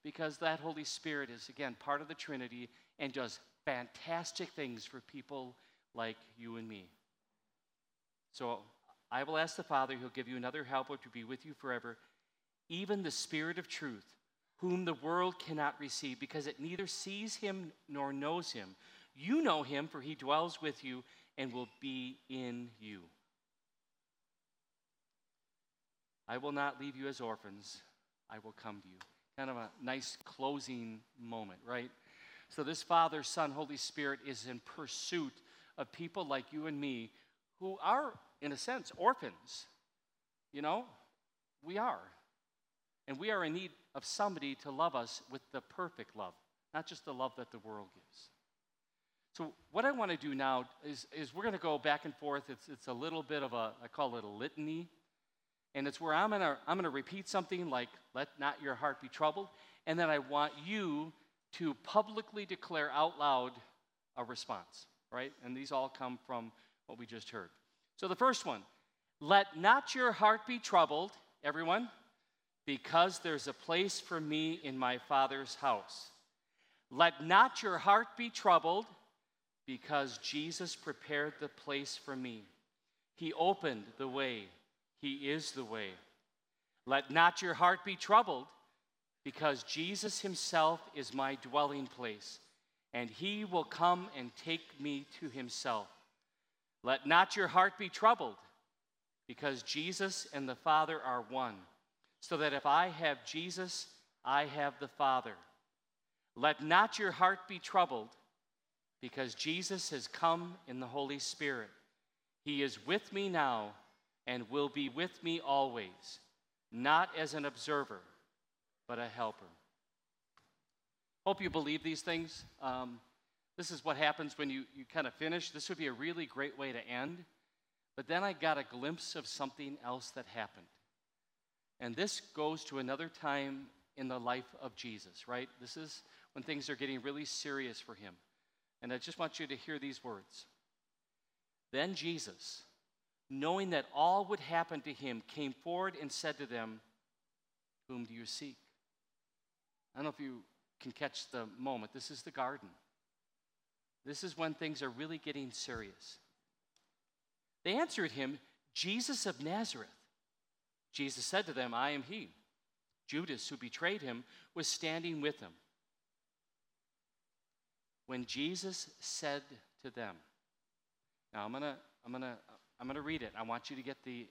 because that Holy Spirit is, again, part of the Trinity and does fantastic things for people like you and me. So I will ask the Father, he'll give you another helper to be with you forever, even the Spirit of truth, whom the world cannot receive because it neither sees him nor knows him. You know him, for he dwells with you and will be in you. I will not leave you as orphans. I will come to you. Kind of a nice closing moment, right? So this Father, Son, Holy Spirit is in pursuit of people like you and me who are, in a sense, orphans. You know, we are. And we are in need of somebody to love us with the perfect love, not just the love that the world gives. So what I want to do now is, is we're going to go back and forth. It's, it's a little bit of a, I call it a litany. And it's where I'm going to I'm gonna repeat something like, let not your heart be troubled. And then I want you to publicly declare out loud a response, right? And these all come from what we just heard. So the first one, let not your heart be troubled, everyone, because there's a place for me in my Father's house. Let not your heart be troubled, because Jesus prepared the place for me. He opened the way. He is the way. Let not your heart be troubled, because Jesus himself is my dwelling place, and he will come and take me to himself. Let not your heart be troubled, because Jesus and the Father are one, so that if I have Jesus, I have the Father. Let not your heart be troubled, because Jesus has come in the Holy Spirit. He is with me now, and will be with me always, not as an observer, but a helper. Hope you believe these things. Um, this is what happens when you, you kind of finish. This would be a really great way to end. But then I got a glimpse of something else that happened. And this goes to another time in the life of Jesus, right? This is when things are getting really serious for him. And I just want you to hear these words. Then Jesus, knowing that all would happen to him, came forward and said to them, whom do you seek? I don't know if you can catch the moment. This is the garden. This is when things are really getting serious. They answered him, Jesus of Nazareth. Jesus said to them, I am he. Judas, who betrayed him, was standing with them. When Jesus said to them, now I'm going to, I'm going to, I'm going to read it. I want you to get the,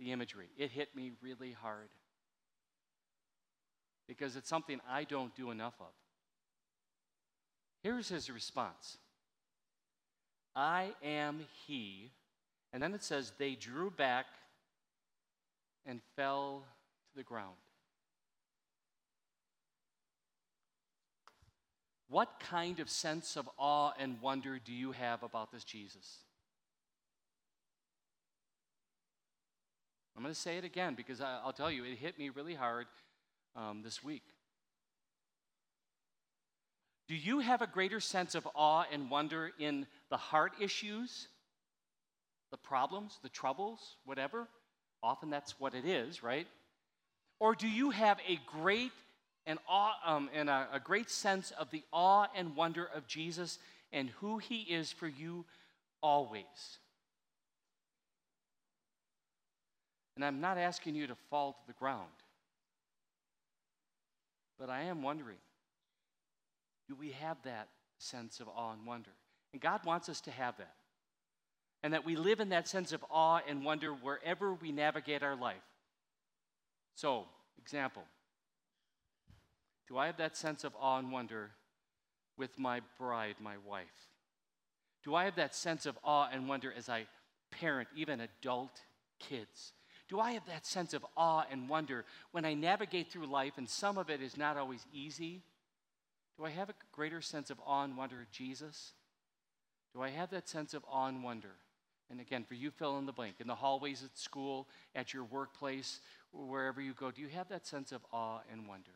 the imagery. It hit me really hard because it's something I don't do enough of. Here's his response. I am he. And then it says, they drew back and fell to the ground. What kind of sense of awe and wonder do you have about this Jesus? I'm going to say it again because I, I'll tell you, it hit me really hard um, this week. Do you have a greater sense of awe and wonder in the heart issues, the problems, the troubles, whatever? Often that's what it is, right? Or do you have a great and awe um, and a, a great sense of the awe and wonder of Jesus and who he is for you always? And I'm not asking you to fall to the ground. But I am wondering, do we have that sense of awe and wonder? And God wants us to have that. And that we live in that sense of awe and wonder wherever we navigate our life. So, example. Do I have that sense of awe and wonder with my bride, my wife? Do I have that sense of awe and wonder as I parent, even adult kids? Do I have that sense of awe and wonder when I navigate through life, and some of it is not always easy? Do I have a greater sense of awe and wonder at Jesus? Do I have that sense of awe and wonder? And again, for you, fill in the blank. In the hallways at school, at your workplace, wherever you go, do you have that sense of awe and wonder?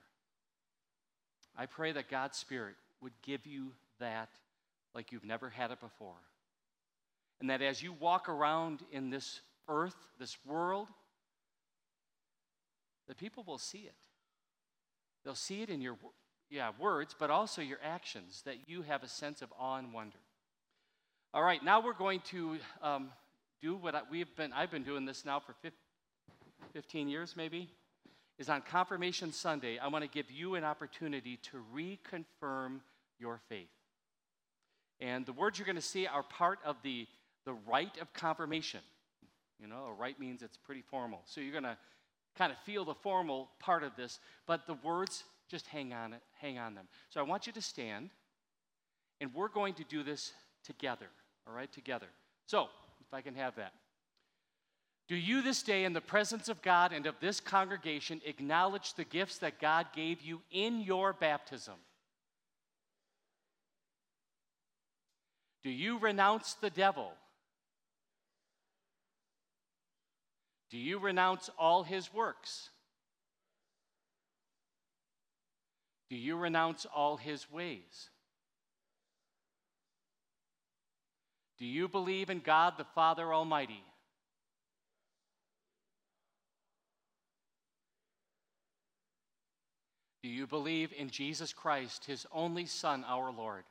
I pray that God's Spirit would give you that like you've never had it before. And that as you walk around in this earth, this world, the people will see it. They'll see it in your yeah, words, but also your actions, that you have a sense of awe and wonder. All right, now we're going to um, do what I, we've been, I've been doing this now for fifteen years maybe, is on Confirmation Sunday, I want to give you an opportunity to reconfirm your faith. And the words you're going to see are part of the, the rite of confirmation. You know, a rite means it's pretty formal. So you're going to kind of feel the formal part of this, but the words, just hang on it, hang on them. So I want you to stand, and we're going to do this together, all right, together. So, if I can have that. Do you this day in the presence of God and of this congregation acknowledge the gifts that God gave you in your baptism? Do you renounce the devil? Do you renounce all his works? Do you renounce all his ways? Do you believe in God the Father Almighty? Do you believe in Jesus Christ, his only Son, our Lord?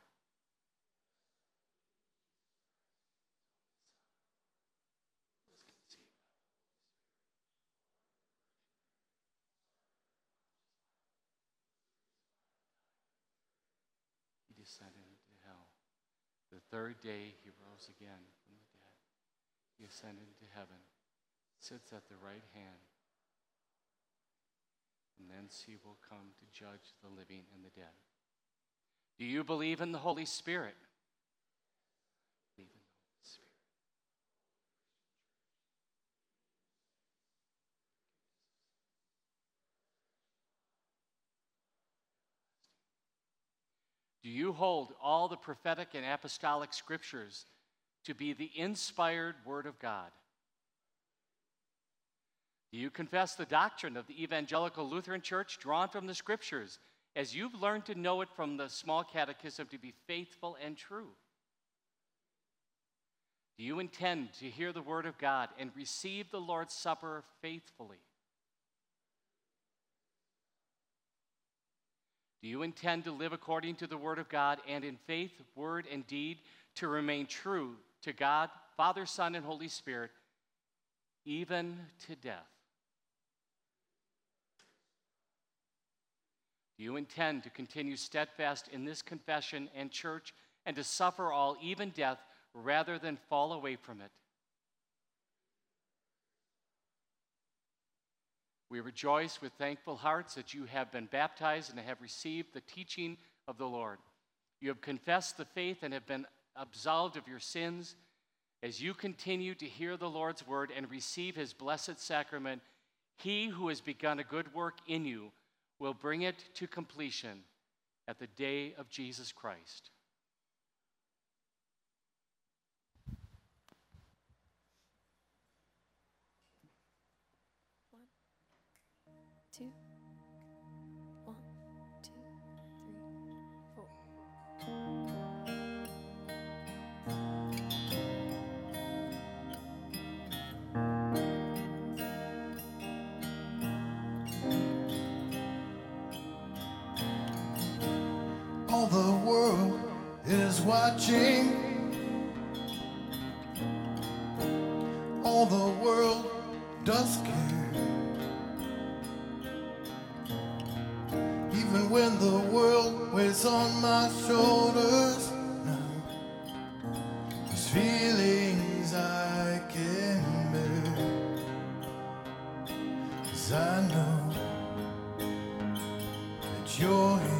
He descended into hell. The third day he rose again from the dead. He ascended into heaven, sits at the right hand. And thence he will come to judge the living and the dead. Do you believe in the Holy Spirit? Believe in the Holy Spirit. Do you hold all the prophetic and apostolic scriptures to be the inspired Word of God? Do you confess the doctrine of the Evangelical Lutheran Church drawn from the Scriptures, as you've learned to know it from the small catechism, to be faithful and true? Do you intend to hear the Word of God and receive the Lord's Supper faithfully? Do you intend to live according to the Word of God and in faith, word, and deed to remain true to God, Father, Son, and Holy Spirit, even to death? Do you intend to continue steadfast in this confession and church, and to suffer all, even death, rather than fall away from it? We rejoice with thankful hearts that you have been baptized and have received the teaching of the Lord. You have confessed the faith and have been absolved of your sins. As you continue to hear the Lord's word and receive his blessed sacrament, he who has begun a good work in you will bring it to completion at the day of Jesus Christ. One, two, one, two, three, four. The world is watching. All the world does care. Even when the world weighs on my shoulders now, there's feelings I can bear, 'cause I know that you're here.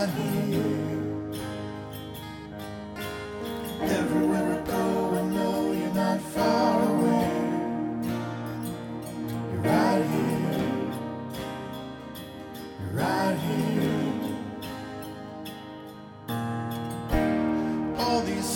Everywhere I go, I know you're not far away. Right here, right here. Everywhere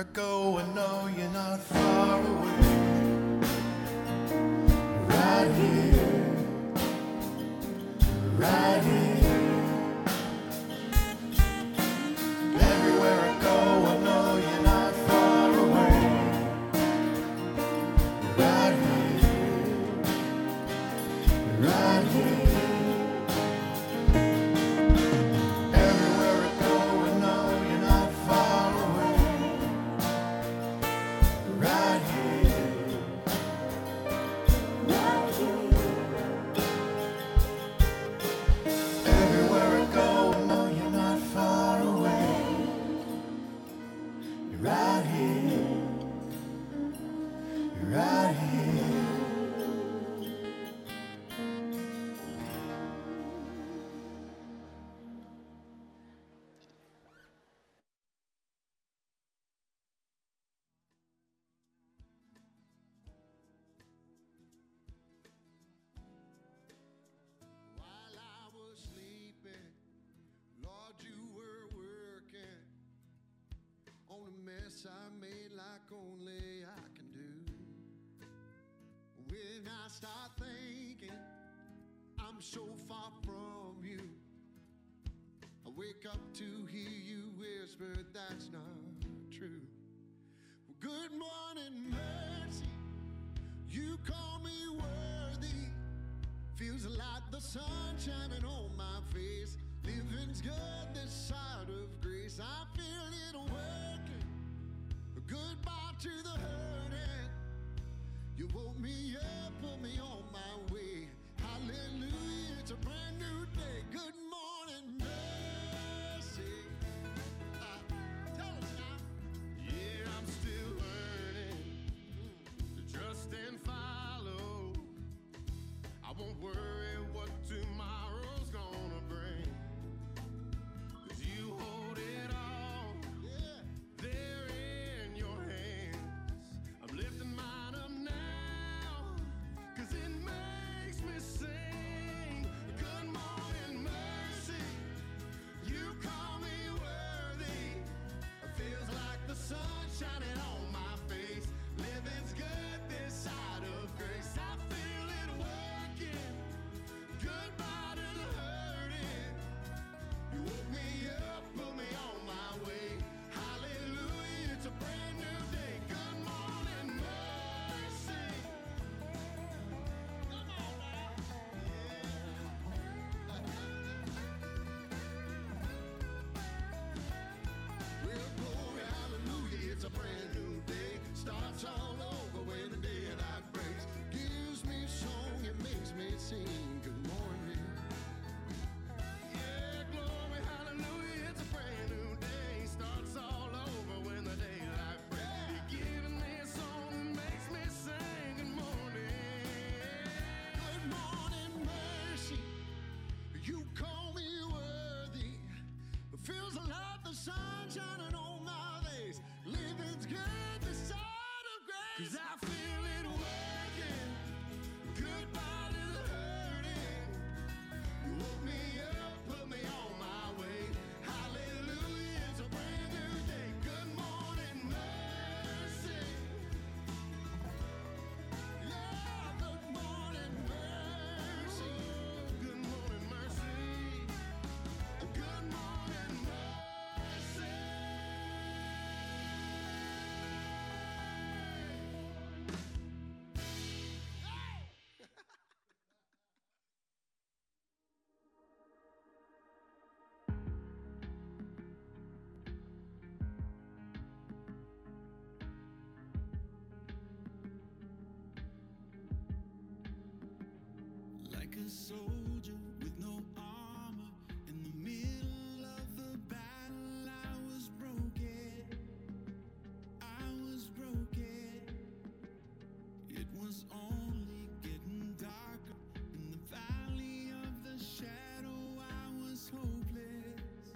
I go, I know you're not far away. Right here, right here. I made like only I can do. When I start thinking I'm so far from you, I wake up to hear you whisper that's not true. Well, good morning, mercy, you call me worthy. Feels like the sun shining on my face. Living's good this side of grace. I feel it working. Goodbye to the hurting. You woke me up, put me on my way. Hallelujah, it's a brand new day. Good morning, mercy. Uh, tell us now. Yeah, I'm still learning to trust and follow. I won't worry what tomorrow's gonna bring. Cause you hold it on. It makes me sing, good morning, man. like a soldier with no armor. In the middle of the battle, I was broken. I was broken. It was only getting darker. In the valley of the shadow, I was hopeless.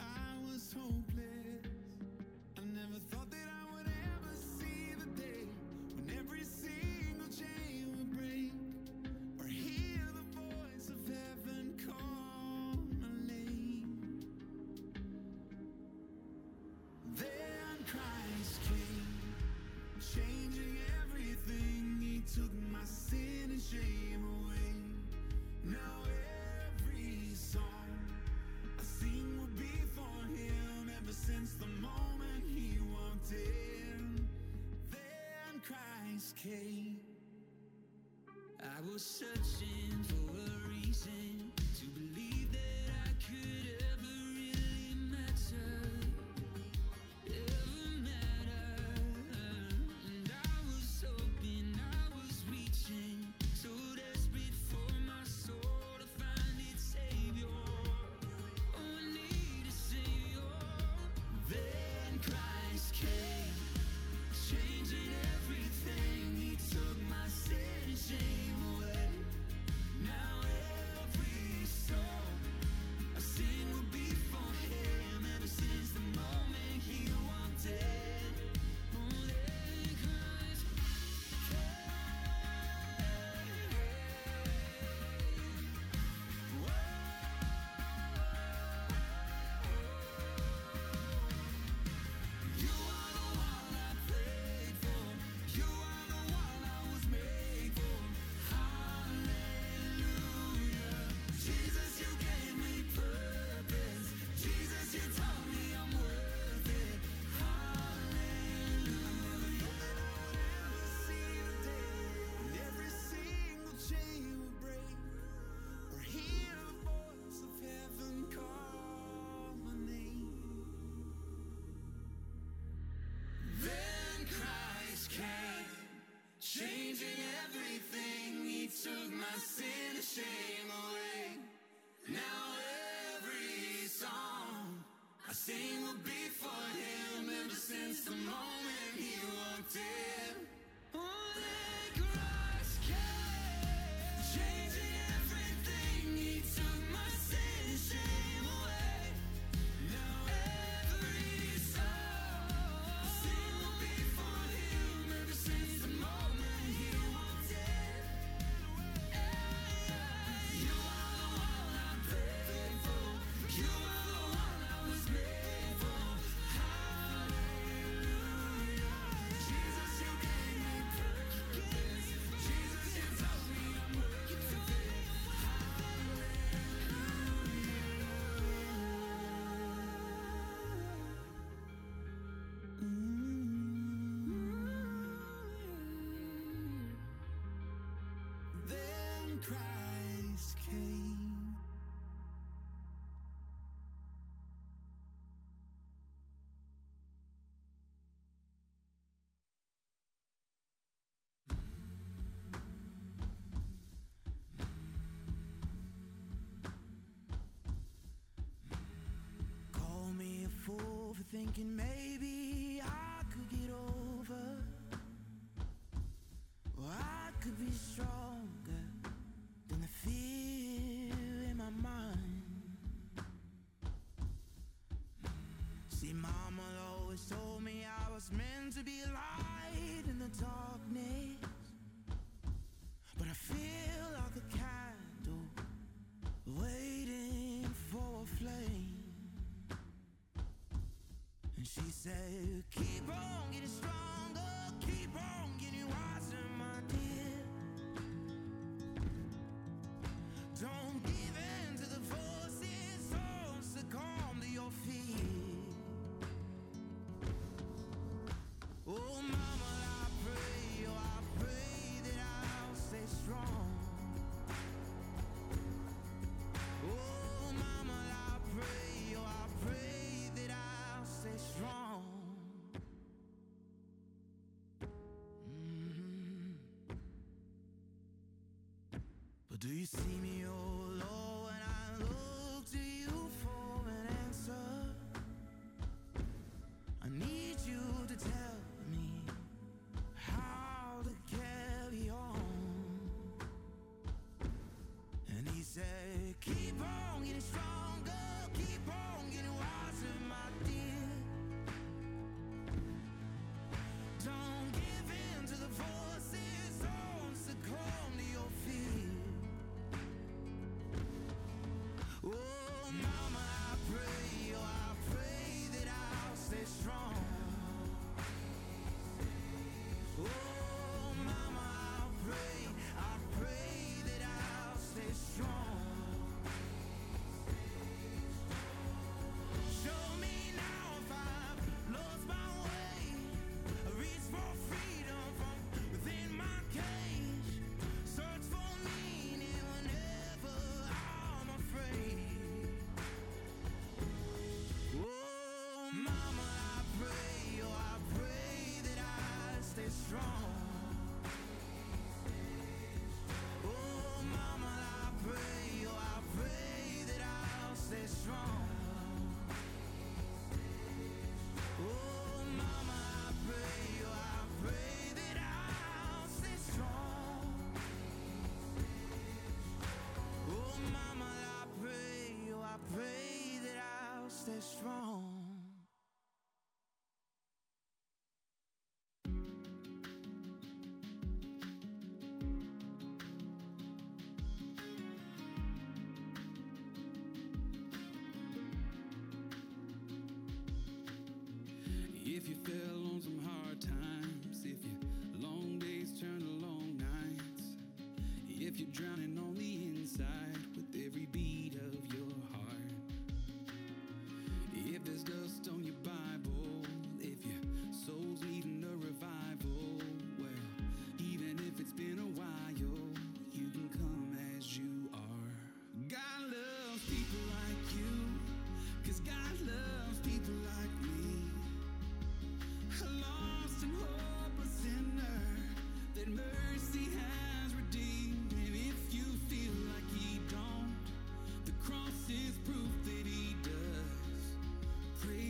I was hopeless. I never thought that I would ever see the day when every single chain would break. Took my sin and shame away. Now every song I sing will be for him. Ever since the moment he walked in, then Christ came. I was searching for a reason to believe that I could ever really matter. Thinking maybe I could get over, or I could be stronger than the fear in my mind. See, Mama always told me I was meant to be light in the darkness, but I feel like a candle waiting for a flame. And she said, keep on getting stronger, keep on getting wiser, my dear. Don't give in to the forces, don't succumb to your fear. Oh, Mama, I pray, oh, I pray that I'll stay strong. Oh, Mama, I pray, oh, I pray. Strong. do you see me, oh Lord, when I look to you for an answer? I need you to tell me how to carry on. And he said, keep on getting stronger, keep on getting wiser, my dear. Don't give in to the voices, don't succumb to your fear. Oh, mama, I pray, oh, I pray that I'll stay strong. Oh, mama, I pray, I pray that I'll stay strong. Show me now if I've lost my way. I reach for freedom from within my cage. Search for meaning whenever I'm afraid. Oh, mama, I pray, oh, I pray that I stay strong. Oh, mama, I pray, oh, I pray that I'll stay strong. Oh, mama, I pray, oh, I pray that I'll stay strong. Oh, mama, I pray, oh, I pray that I'll stay strong. If you fell on some hard times, if your long days turn to long nights, if you're drowning on the inside with every beat of your heart, if there's dust on your Bible, if your soul's needing a revival, well, even if it's been a while, you can come as you are. God loves people like you, 'cause God loves people like me. Lost in hope, a sinner that mercy has redeemed. And if you feel like he don't, the cross is proof that he does. Praise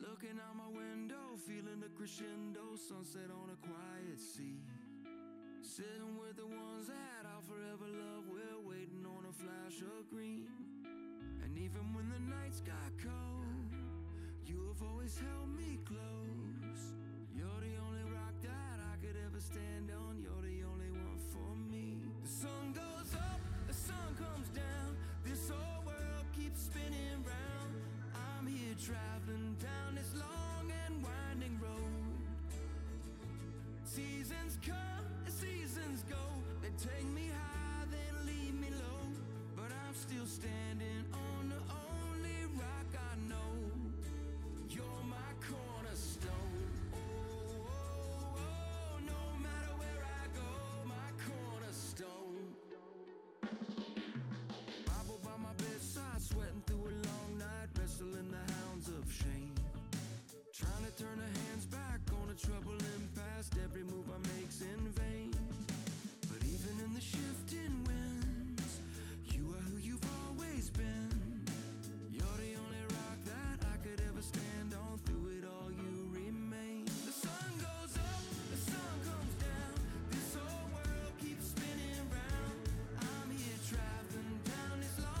Looking out my window, feeling the crescendo, sunset on a quiet sea. Sitting with the ones that I'll forever love, we're waiting on a flash of green. And even when the nights got cold, you have always held me close. You're the only rock that I could ever stand on. You're the only one for me. The sun goes up, the sun comes down. This whole world keeps spinning round. I'm here traveling down this long and winding road. Seasons come and seasons go. They take me high, then leave me low. But I'm still standing on the only rock I know. You're my cornerstone. Sweating through a long night, wrestling the hounds of shame. Trying to turn her hands back on a troubling past. Every move I make's in vain. But even in the shifting winds, you are who you've always been. You're the only rock that I could ever stand on. Through it all, you remain. The sun goes up, the sun comes down. This whole world keeps spinning round. I'm here traveling down this long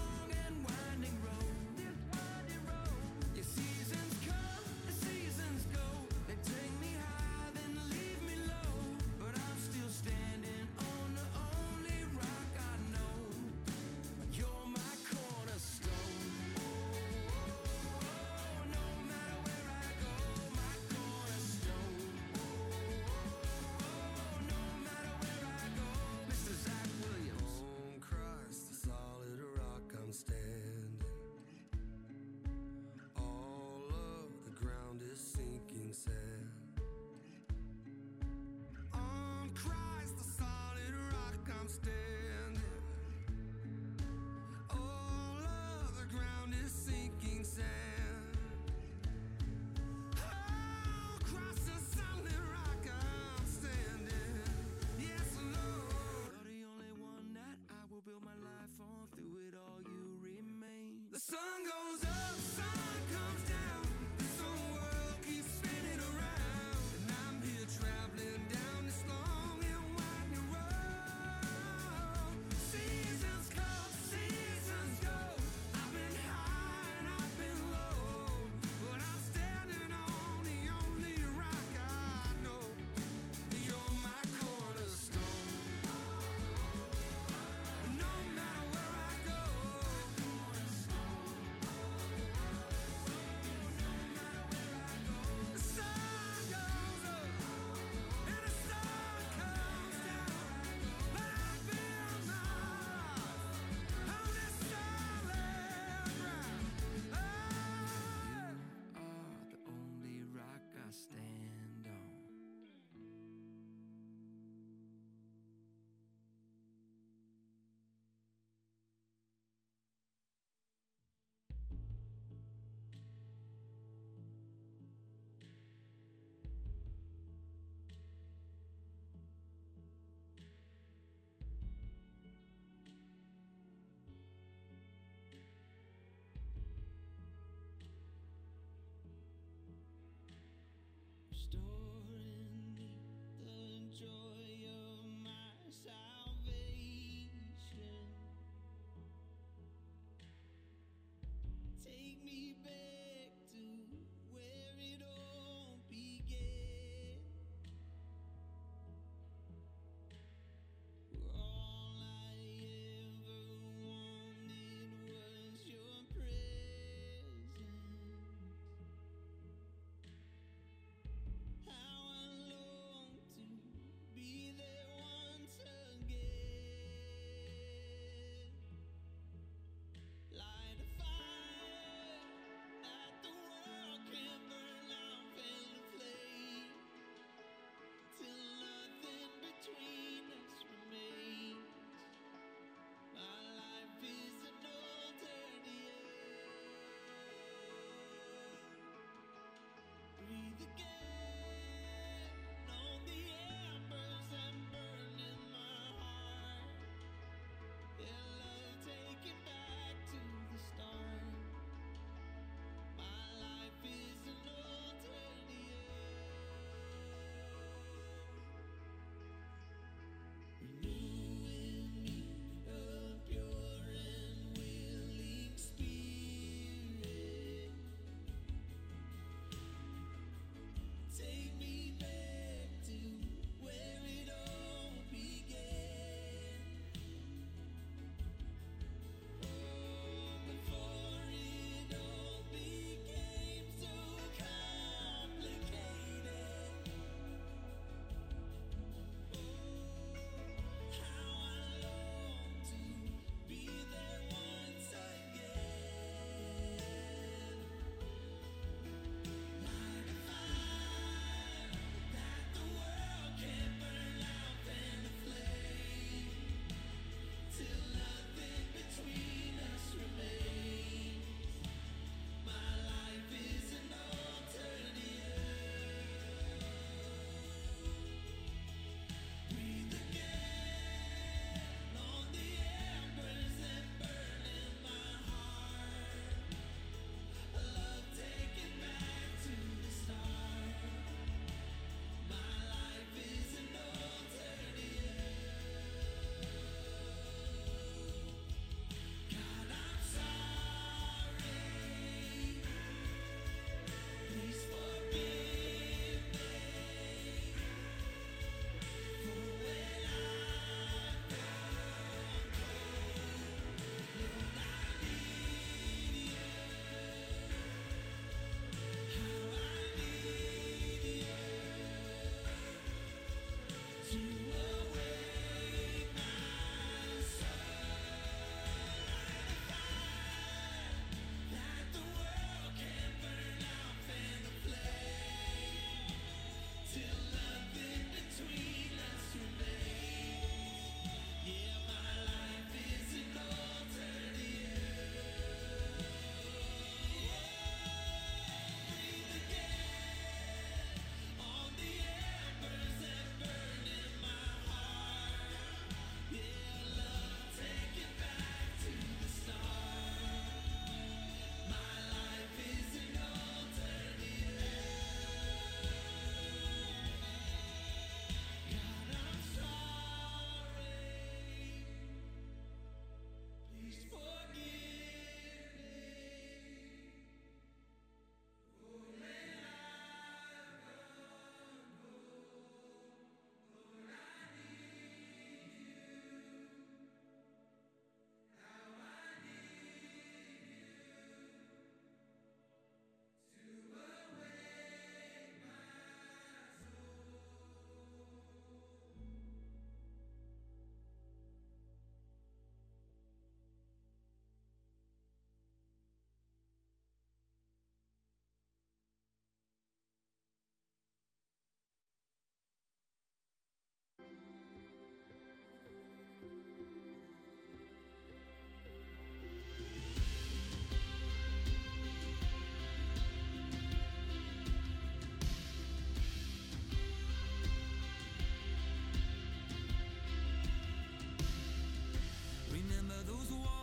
those who